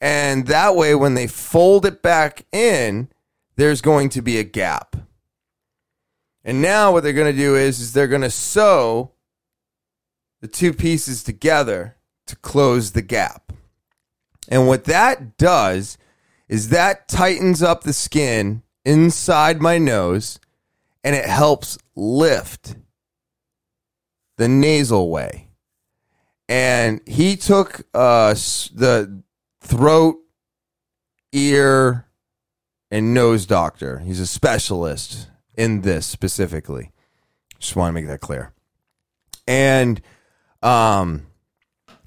And that way, when they fold it back in, there's going to be a gap. And now what they're going to do is they're going to sew the two pieces together to close the gap. And what that does is that tightens up the skin inside my nose, and it helps lift the nasal way. And he took the throat, ear, and nose doctor. He's a specialist in this specifically. Just want to make that clear. And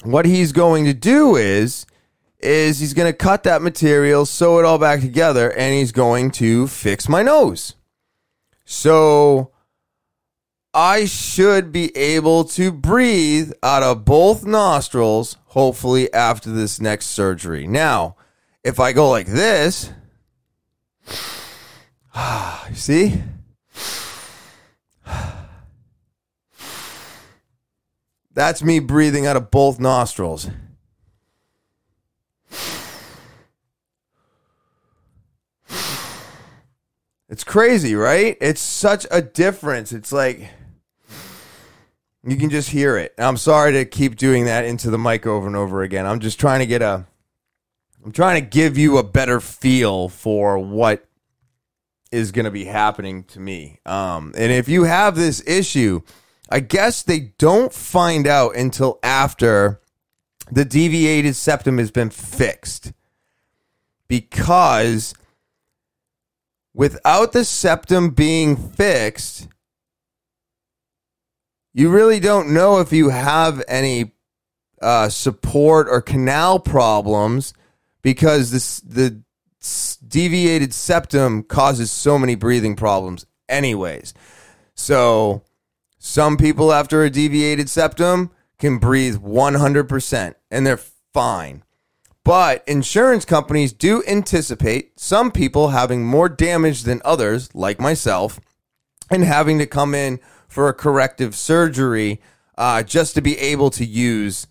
what he's going to do is he's going to cut that material, sew it all back together, and he's going to fix my nose. So I should be able to breathe out of both nostrils, hopefully after this next surgery. Now, if I go like this, you see? That's me breathing out of both nostrils. It's crazy, right? It's such a difference. It's like you can just hear it. I'm sorry to keep doing that into the mic over and over again. I'm just trying to get I'm trying to give you a better feel for what is going to be happening to me. And if you have this issue, I guess they don't find out until after the deviated septum has been fixed. Because without the septum being fixed, you really don't know if you have any support or canal problems, because the deviated septum causes so many breathing problems anyways. So some people after a deviated septum can breathe 100% and they're fine. But insurance companies do anticipate some people having more damage than others, like myself, and having to come in for a corrective surgery just to be able to use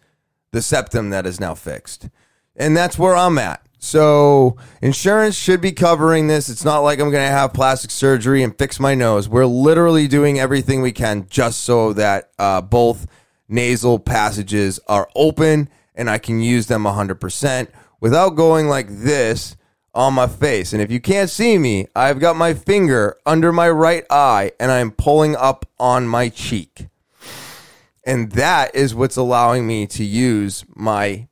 the septum that is now fixed. And that's where I'm at. So insurance should be covering this. It's not like I'm going to have plastic surgery and fix my nose. We're literally doing everything we can just so that both nasal passages are open and I can use them 100% without going like this on my face. And if you can't see me, I've got my finger under my right eye and I'm pulling up on my cheek. And that is what's allowing me to use my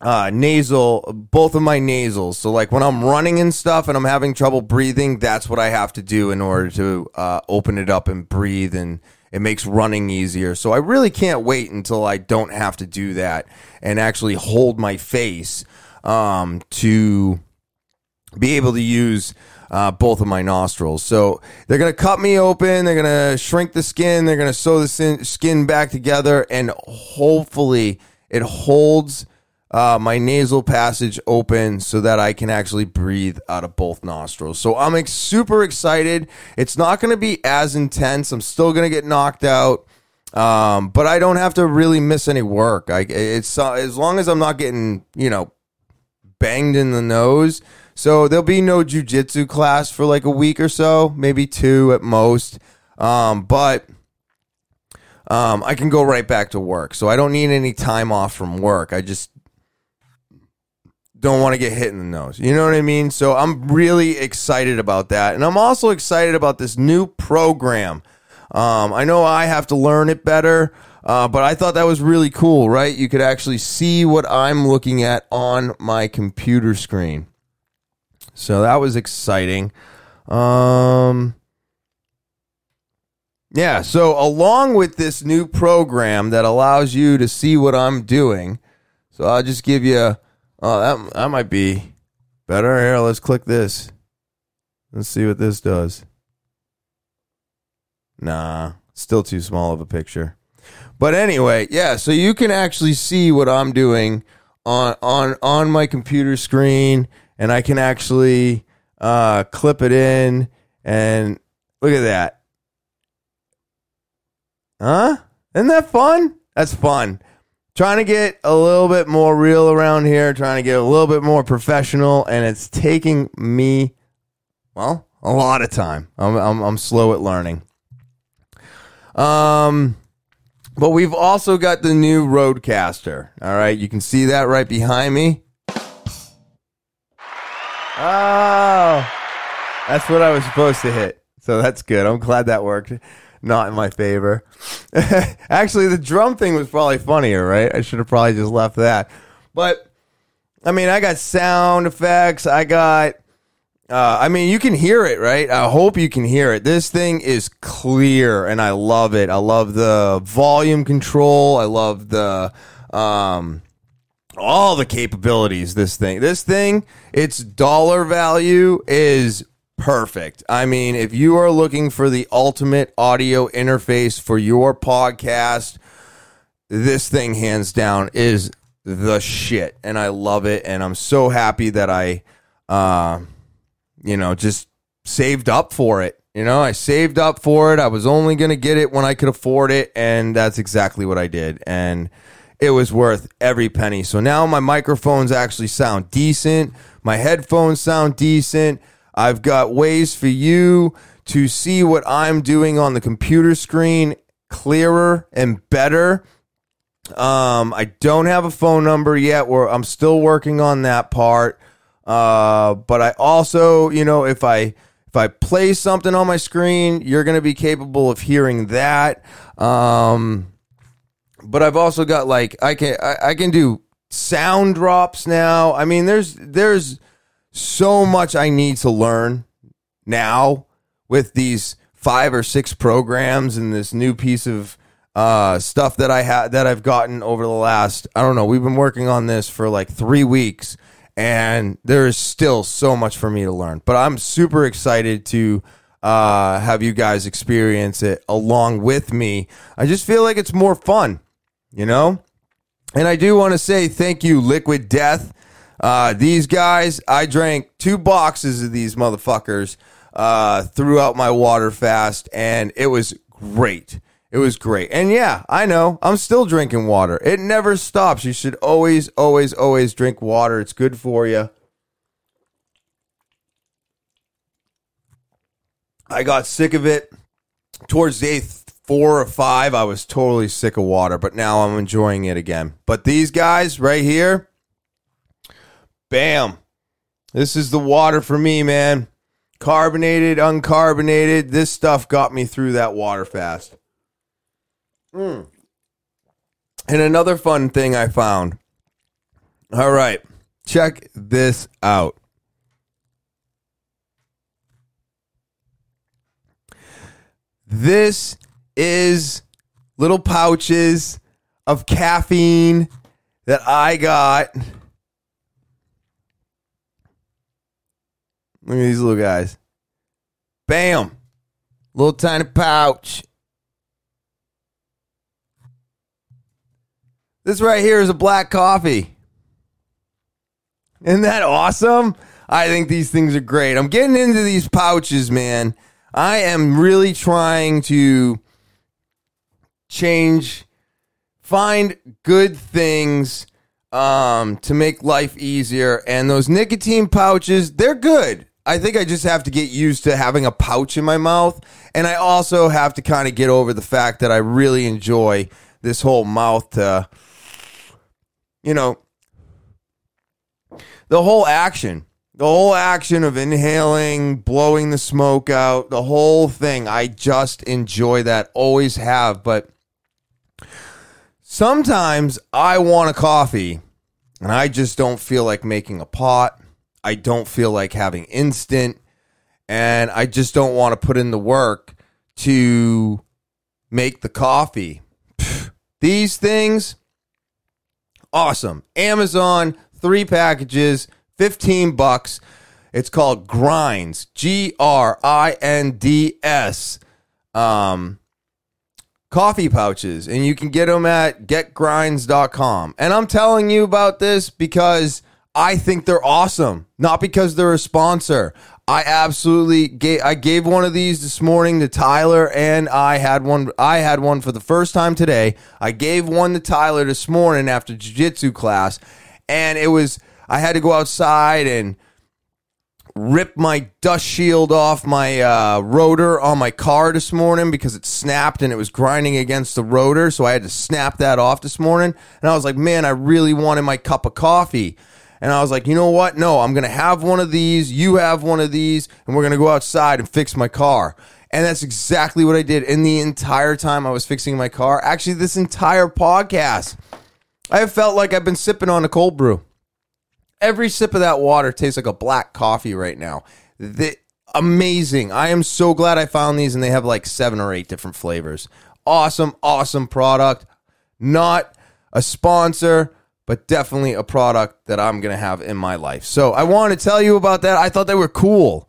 both of my nasals. So like when I'm running and stuff and I'm having trouble breathing, that's what I have to do in order to open it up and breathe, and it makes running easier. So I really can't wait until I don't have to do that and actually hold my face to be able to use both of my nostrils. So they're going to cut me open. They're going to shrink the skin. They're going to sew the skin back together, and hopefully it holds my nasal passage open so that I can actually breathe out of both nostrils. So I'm super excited. It's not going to be as intense. I'm still going to get knocked out, but I don't have to really miss any work. As long as I'm not getting, banged in the nose. So there'll be no jiu-jitsu class for like a week or so, maybe 2 at most. But I can go right back to work. So I don't need any time off from work. I just don't want to get hit in the nose. You know what I mean? So I'm really excited about that. And I'm also excited about this new program. I know I have to learn it better, but I thought that was really cool, right? You could actually see what I'm looking at on my computer screen. So that was exciting. Yeah, so along with this new program that allows you to see what I'm doing, so I'll just give you that might be better. Here, let's click this. Let's see what this does. Nah, still too small of a picture. But anyway, yeah, so you can actually see what I'm doing on my computer screen, and I can actually clip it in, and look at that. Huh? Isn't that fun? That's fun. Trying to get a little bit more real around here, trying to get a little bit more professional, and it's taking me, a lot of time. I'm slow at learning. But we've also got the new Rodecaster. All right, you can see that right behind me. Oh, that's what I was supposed to hit. So that's good. I'm glad that worked. Not in my favor. Actually, the drum thing was probably funnier, right? I should have probably just left that. But, I got sound effects. I got, you can hear it, right? I hope you can hear it. This thing is clear, and I love it. I love the volume control. I love the, all the capabilities, this thing. This thing, its dollar value is perfect. I mean, if you are looking for the ultimate audio interface for your podcast, this thing hands down is the shit, and I love it, and I'm so happy that I, just saved up for it. I saved up for it. I was only going to get it when I could afford it, and that's exactly what I did, and it was worth every penny. So now my microphones actually sound decent. My headphones sound decent. I've got ways for you to see what I'm doing on the computer screen clearer and better. I don't have a phone number yet, where I'm still working on that part. But I also, if I play something on my screen, you're going to be capable of hearing that. But I've also got I can do sound drops now. I mean, there's so much I need to learn now with these 5 or 6 programs and this new piece of stuff that I've gotten over the last, we've been working on this for 3 weeks, and there is still so much for me to learn. But I'm super excited to have you guys experience it along with me. I just feel like it's more fun, And I do want to say thank you, Liquid Death. These guys, I drank 2 boxes of these motherfuckers throughout my water fast, and it was great. It was great. And yeah, I know, I'm still drinking water. It never stops. You should always, always, always drink water. It's good for you. I got sick of it. Towards day 4 or 5, I was totally sick of water, but now I'm enjoying it again. But these guys right here, bam. This is the water for me, man. Carbonated, uncarbonated. This stuff got me through that water fast. And another fun thing I found. All right, check this out. This is little pouches of caffeine that I got. Look at these little guys. Bam. Little tiny pouch. This right here is a black coffee. Isn't that awesome? I think these things are great. I'm getting into these pouches, man. I am really trying to find good things to make life easier. And those nicotine pouches, they're good. I think I just have to get used to having a pouch in my mouth. And I also have to kind of get over the fact that I really enjoy this whole mouth the whole action. The whole action of inhaling, blowing the smoke out, the whole thing. I just enjoy that. Always have. But sometimes I want a coffee and I just don't feel like making a pot. I don't feel like having instant. And I just don't want to put in the work to make the coffee. These things, awesome. Amazon, 3 packages. $15. It's called Grinds. Grinds. Coffee pouches. And you can get them at getgrinds.com. And I'm telling you about this because I think they're awesome. Not because they're a sponsor. I absolutely gave one of these this morning to Tyler, and I had one for the first time today. I gave one to Tyler this morning after jiu-jitsu class. And it was... I had to go outside and rip my dust shield off my rotor on my car this morning because it snapped and it was grinding against the rotor. So I had to snap that off this morning. And I was like, man, I really wanted my cup of coffee. And I was like, you know what? No, I'm going to have one of these. You have one of these. And we're going to go outside and fix my car. And that's exactly what I did. And the entire time I was fixing my car, actually this entire podcast, I have felt like I've been sipping on a cold brew. Every sip of that water tastes like a black coffee right now. Amazing. I am so glad I found these, and they have 7 or 8 different flavors. Awesome, awesome product. Not a sponsor, but definitely a product that I'm going to have in my life. So I want to tell you about that. I thought they were cool.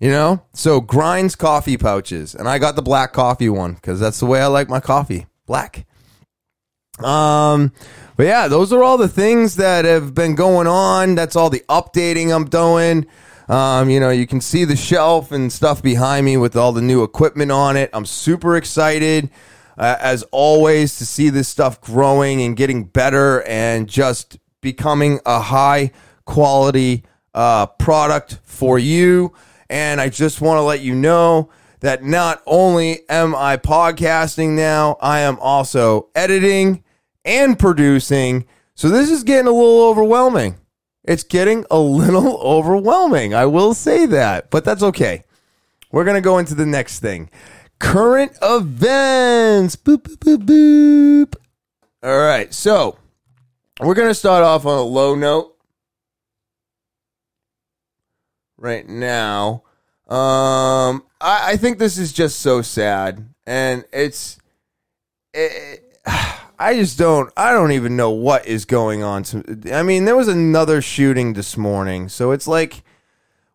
You know? So Grinds coffee pouches. And I got the black coffee one because that's the way I like my coffee. Black. But yeah, those are all the things that have been going on. That's all the updating I'm doing. You know, you can see the shelf and stuff behind me with all the new equipment on it. I'm super excited, as always, to see this stuff growing and getting better and just becoming a high quality product for you. And I just want to let you know that not only am I podcasting now, I am also editing and producing. So this is getting a little overwhelming. It's getting a little overwhelming. I will say that, but that's okay. We're going to go into the next thing. Current events. Boop, boop, boop, boop. All right. So we're going to start off on a low note right now. I think this is just so sad, and I don't even know what is going on. I mean, there was another shooting this morning, so it's like,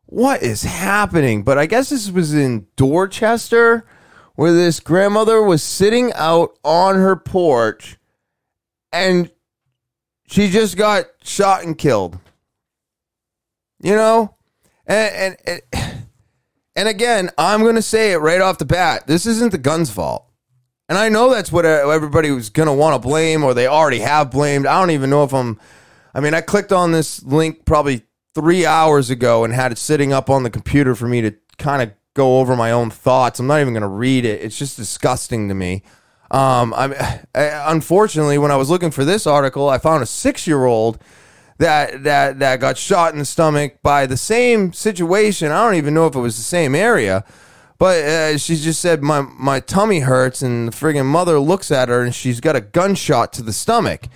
what is happening? But I guess this was in Dorchester, where this grandmother was sitting out on her porch, and she just got shot and killed. You know? And again, I'm going to say it right off the bat. This isn't the gun's fault. And I know that's what everybody was going to want to blame, or they already have blamed. I don't even know if I clicked on this link probably 3 hours ago and had it sitting up on the computer for me to kind of go over my own thoughts. I'm not even going to read it. It's just disgusting to me. Unfortunately, when I was looking for this article, I found a 6-year-old that got shot in the stomach by the same situation. I don't even know if it was the same area. But she just said, my tummy hurts, and the friggin' mother looks at her, and she's got a gunshot to the stomach.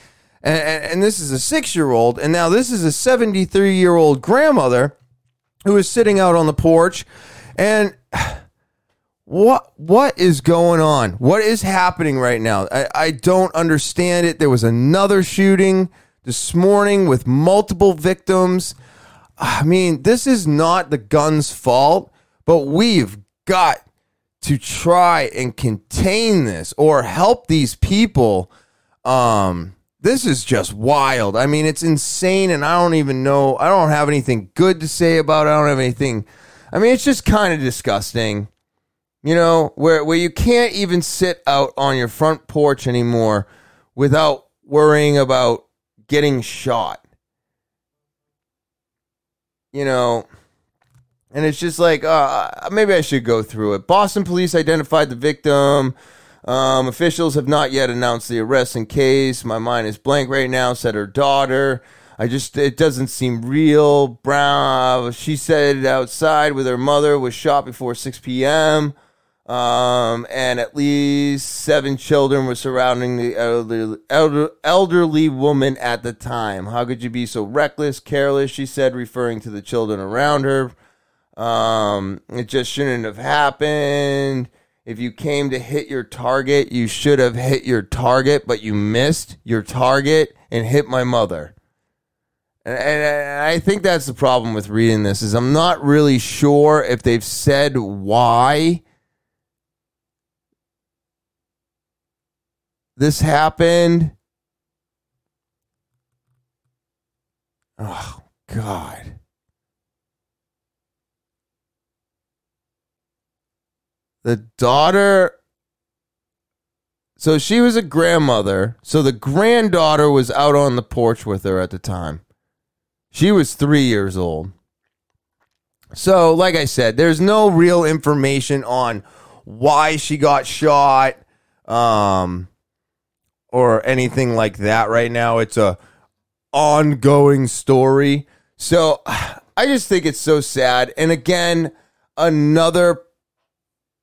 And this is a 6-year-old, and now this is a 73-year-old grandmother who is sitting out on the porch. And what is going on? What is happening right now? I don't understand it. There was another shooting this morning with multiple victims. I mean, this is not the gun's fault, but we've got to try and contain this or help these people. This is just wild. I mean, it's insane, and I don't even know. I don't have anything good to say about it. I don't have anything. I mean, it's just kind of disgusting, you know, where you can't even sit out on your front porch anymore without worrying about getting shot, you know. And it's just like, maybe I should go through it. Boston police identified the victim. Officials have not yet announced the arrest in case. My mind is blank right now, said her daughter. It doesn't seem real. Brown, she said outside with her mother, was shot before 6 p.m. And at least 7 children were surrounding the elderly woman at the time. How could you be so reckless, careless, she said, referring to the children around her. It just shouldn't have happened. If you came to hit your target, you should have hit your target, but you missed your target and hit my mother. And I think that's the problem with reading this, is I'm not really sure if they've said why this happened. Oh, God. The daughter, so she was a grandmother, so the granddaughter was out on the porch with her at the time. She was 3 years old. So, like I said, there's no real information on why she got shot or anything like that right now. It's a ongoing story. So, I just think it's so sad. And again, another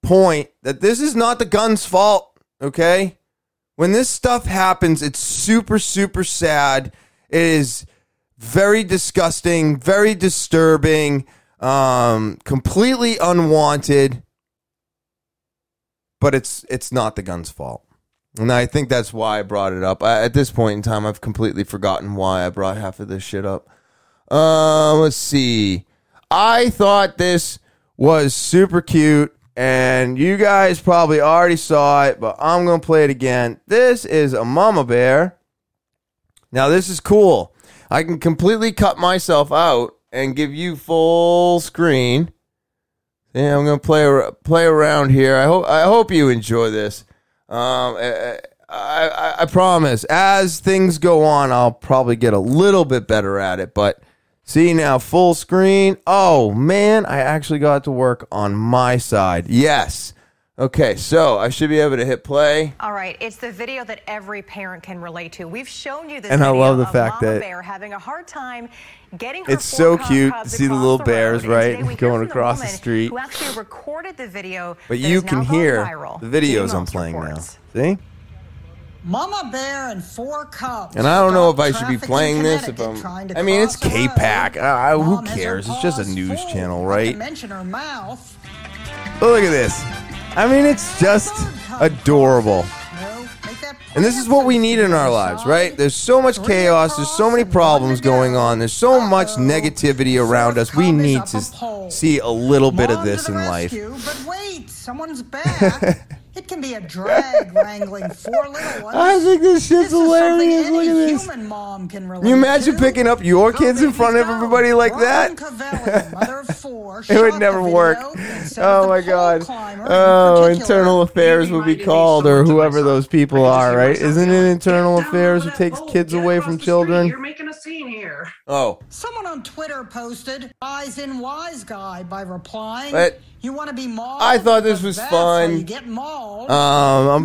point that this is not the gun's fault, okay? When this stuff happens, it's super, super sad. It is very disgusting, very disturbing, completely unwanted, but it's not the gun's fault. And I think that's why I brought it up. At this point in time, I've completely forgotten why I brought half of this shit up. Let's see. I thought this was super cute, and you guys probably already saw it, but I'm going to play it again. This is a mama bear. Now, this is cool. I can completely cut myself out and give you full screen. And I'm going to play around here. I hope you enjoy this. I promise, as things go on, I'll probably get a little bit better at it, but see now, full screen. Oh, man, I actually got to work on my side. Yes. Okay, so I should be able to hit play. All right, it's the video that every parent can relate to. We've shown you this and video I love the of fact Mama that Bear having a hard time getting her. It's so cute to see the little bears, right, going across the street. Who actually recorded the video, but you can hear the videos I'm playing reports. Now. See? Mama Bear and four cubs. And I don't know if I should be playing this. If I mean, it's K-Pac. Who cares? It's just a news channel, right? But look at this. I mean, it's just adorable. And this is what we need in our lives, right? There's so much chaos. There's so many problems going on. There's so much negativity around us. We need to see a little bit of this in life. But wait, someone's back. It can be a drag wrangling four little ones. I think this shit's hilarious. Look at this. Can you imagine picking up your kids in front of everybody like that? Cavelli, mother of four, it would never work. Oh, my God. Oh, internal affairs would be called, or whoever those people are, right? Isn't it internal affairs who takes kids away from children? You're making a scene here. Oh. Someone on Twitter posted, "Eyes in wise guy," by replying, but "You want to be mauled?" I thought this was fun. You get mauled. I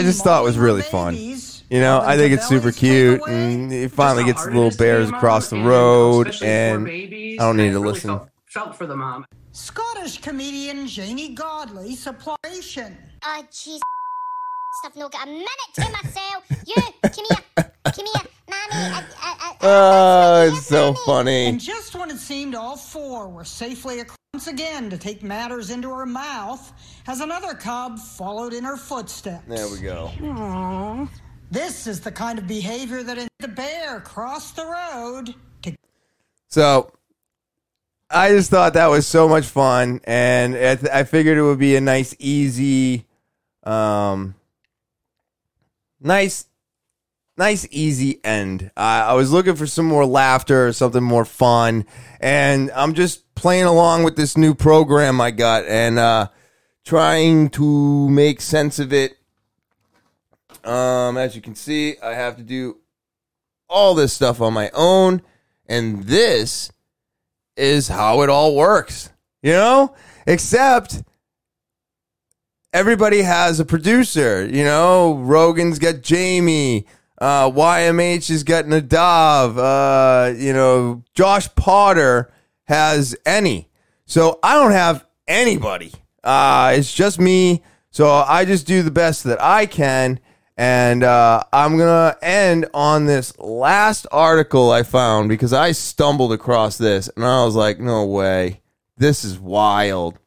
just thought it was really fun. You know, I think it's super cute. And it finally gets the little bears across the road, and I don't need to listen. Felt for the mom. Scottish comedian Janie Godley supplication. Oh, jeez. Stuff no got a minute to myself. You, come here. Oh, it's so funny. And just when it seemed all four were safely once again to take matters into her mouth, as another cub followed in her footsteps. There we go. Aww. This is the kind of behavior that the bear crossed the road to. So, I just thought that was so much fun, and I figured it would be a nice, easy, nice, easy end. I was looking for some more laughter, something more fun, and I'm just playing along with this new program I got and trying to make sense of it. As you can see, I have to do all this stuff on my own, and this is how it all works, you know? Except everybody has a producer, you know? Rogan's got Jamie. YMH has got Nadav, you know, Josh Potter has any. So I don't have anybody. It's just me. So I just do the best that I can. And I'm going to end on this last article I found because I stumbled across this. And I was like, no way. This is wild.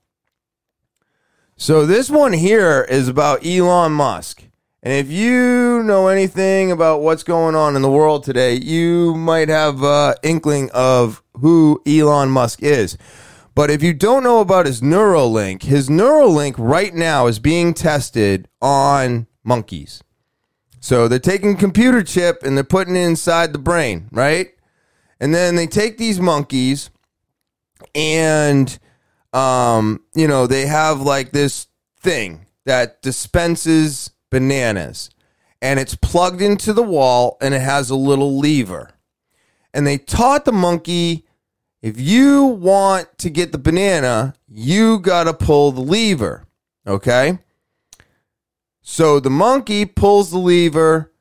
So this one here is about Elon Musk. And if you know anything about what's going on in the world today, you might have an inkling of who Elon Musk is. But if you don't know about his Neuralink right now is being tested on monkeys. So they're taking a computer chip and they're putting it inside the brain, right? And then they take these monkeys and, you know, they have like this thing that dispenses bananas, and it's plugged into the wall, and it has a little lever. And they taught the monkey, if you want to get the banana, you gotta pull the lever, okay? So the monkey pulls the lever,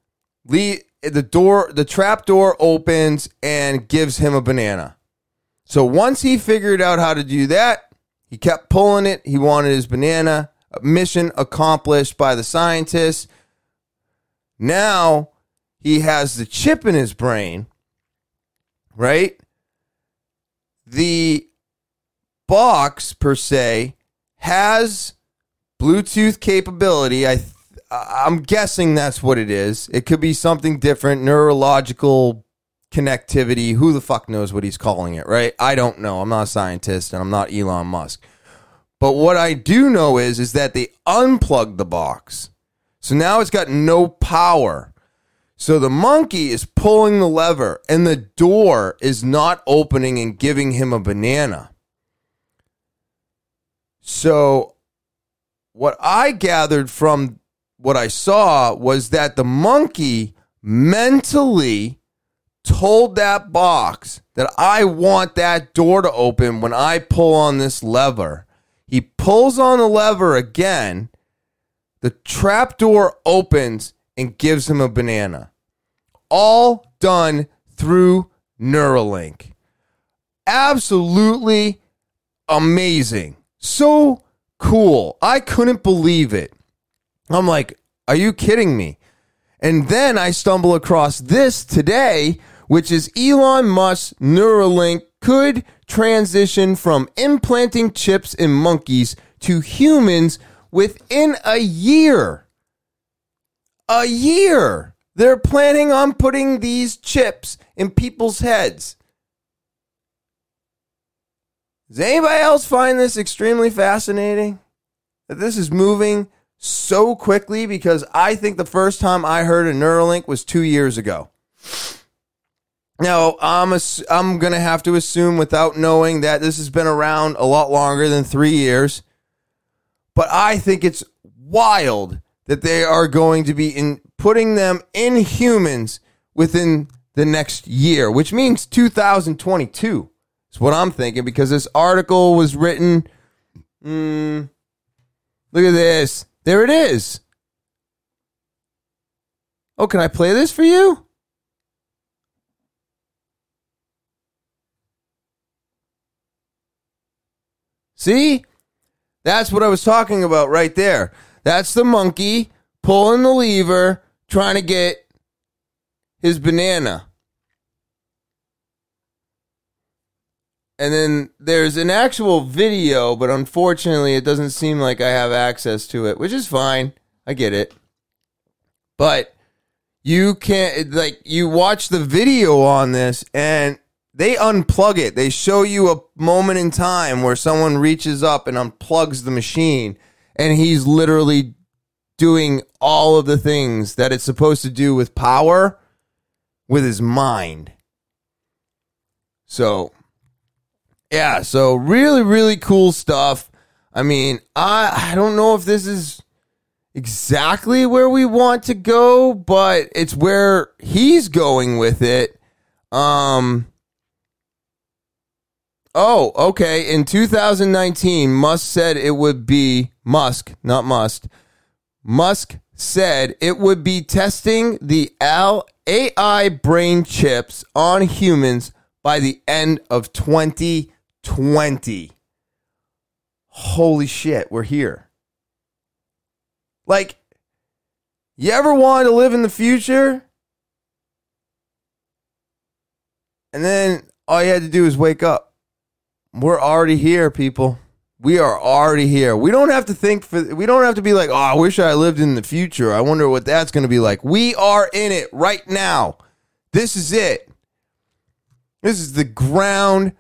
the trap door opens, and gives him a banana. So once he figured out how to do that, he kept pulling it, he wanted his banana. Mission accomplished by the scientists. Now he has the chip in his brain, right? The box, per se, has Bluetooth capability. I'm guessing that's what it is. It could be something different, neurological connectivity. Who the fuck knows what he's calling it, right? I don't know. I'm not a scientist, and I'm not Elon Musk. But what I do know is that they unplugged the box. So now it's got no power. So the monkey is pulling the lever, and the door is not opening and giving him a banana. So what I gathered from what I saw was that the monkey mentally told that box that I want that door to open when I pull on this lever. He pulls on the lever again, the trap door opens and gives him a banana. All done through Neuralink. Absolutely amazing. So cool. I couldn't believe it. I'm like, are you kidding me? And then I stumble across this today, which is Elon Musk's Neuralink could transition from implanting chips in monkeys to humans within a year. A year! They're planning on putting these chips in people's heads. Does anybody else find this extremely fascinating? That this is moving so quickly, because I think the first time I heard a Neuralink was 2 years ago. Now, I'm going to have to assume without knowing that this has been around a lot longer than 3 years. But I think it's wild that they are going to be putting them in humans within the next year, which means 2022 is what I'm thinking, because this article was written. Look at this. There it is. Oh, can I play this for you? See, that's what I was talking about right there. That's the monkey pulling the lever, trying to get his banana. And then there's an actual video, but unfortunately it doesn't seem like I have access to it, which is fine. I get it. But you can't, like, you watch the video on this and they unplug it. They show you a moment in time where someone reaches up and unplugs the machine, and he's literally doing all of the things that it's supposed to do with power with his mind. So, yeah, so really, really cool stuff. I mean, I don't know if this is exactly where we want to go, but it's where he's going with it. Oh, okay. In 2019, Musk said it would be testing the AI brain chips on humans by the end of 2020. Holy shit, we're here. Like, you ever wanted to live in the future? And then all you had to do is wake up. We're already here, people. We are already here. We don't have to we don't have to be like, oh, I wish I lived in the future. I wonder what that's going to be like. We are in it right now. This is it. This is the ground.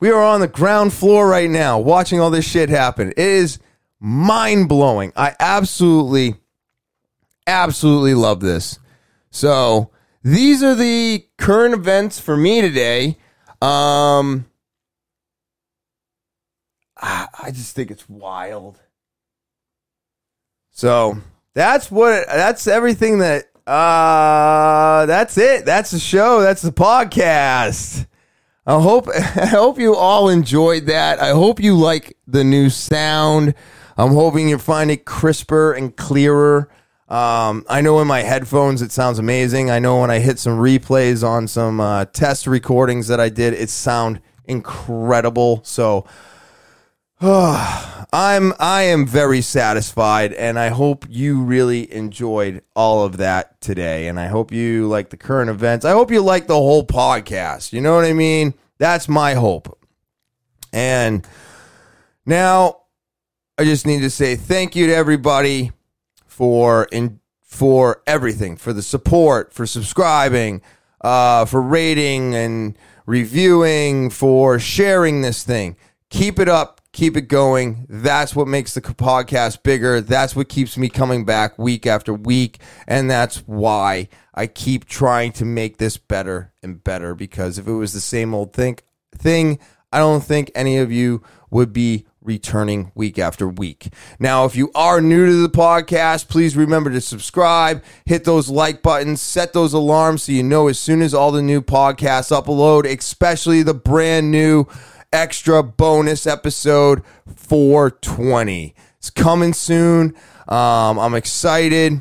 We are on the ground floor right now watching all this shit happen. It is mind-blowing. I absolutely, absolutely love this. So these are the current events for me today. I just think it's wild. So that's everything that, that's it. That's the show. That's the podcast. I hope you all enjoyed that. I hope you like the new sound. I'm hoping you find it crisper and clearer. I know in my headphones, it sounds amazing. I know when I hit some replays on some, test recordings that I did, it sound incredible. So, I am very satisfied, and I hope you really enjoyed all of that today, and I hope you like the current events. I hope you like the whole podcast. You know what I mean? That's my hope. And now I just need to say thank you to everybody for everything, for the support, for subscribing, for rating and reviewing, for sharing this thing. Keep it up. Keep it going. That's what makes the podcast bigger. That's what keeps me coming back week after week. And that's why I keep trying to make this better and better. Because if it was the same old thing, I don't think any of you would be returning week after week. Now, if you are new to the podcast, please remember to subscribe, hit those like buttons, set those alarms so you know as soon as all the new podcasts upload, especially the brand new extra bonus episode 420. It's coming soon. I'm excited.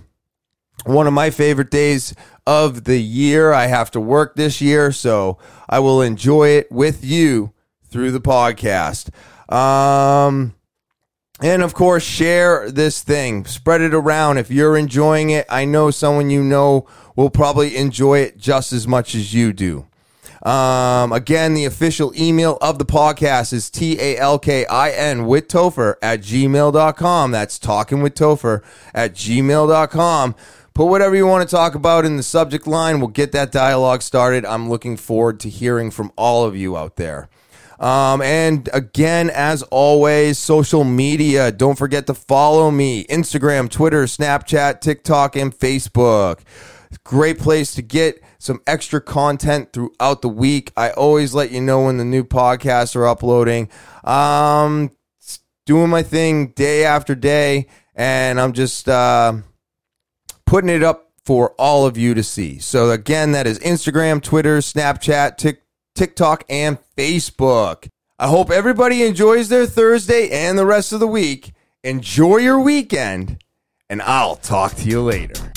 One of my favorite days of the year. I have to work this year, so I will enjoy it with you through the podcast. And of course, share this thing. Spread it around. If you're enjoying it, I know someone you know will probably enjoy it just as much as you do. Again, the official email of the podcast is talkinwithtopher@gmail.com. That's talkinwithtopher@gmail.com. Put whatever you want to talk about in the subject line. We'll get that dialogue started. I'm looking forward to hearing from all of you out there. And again, as always, social media. Don't forget to follow me. Instagram, Twitter, Snapchat, TikTok, and Facebook. Great place to get some extra content throughout the week. I always let you know when the new podcasts are uploading. Doing my thing day after day, and I'm just putting it up for all of you to see. So again, that is Instagram, Twitter, Snapchat, TikTok, and Facebook. I hope everybody enjoys their Thursday and the rest of the week. Enjoy your weekend, and I'll talk to you later.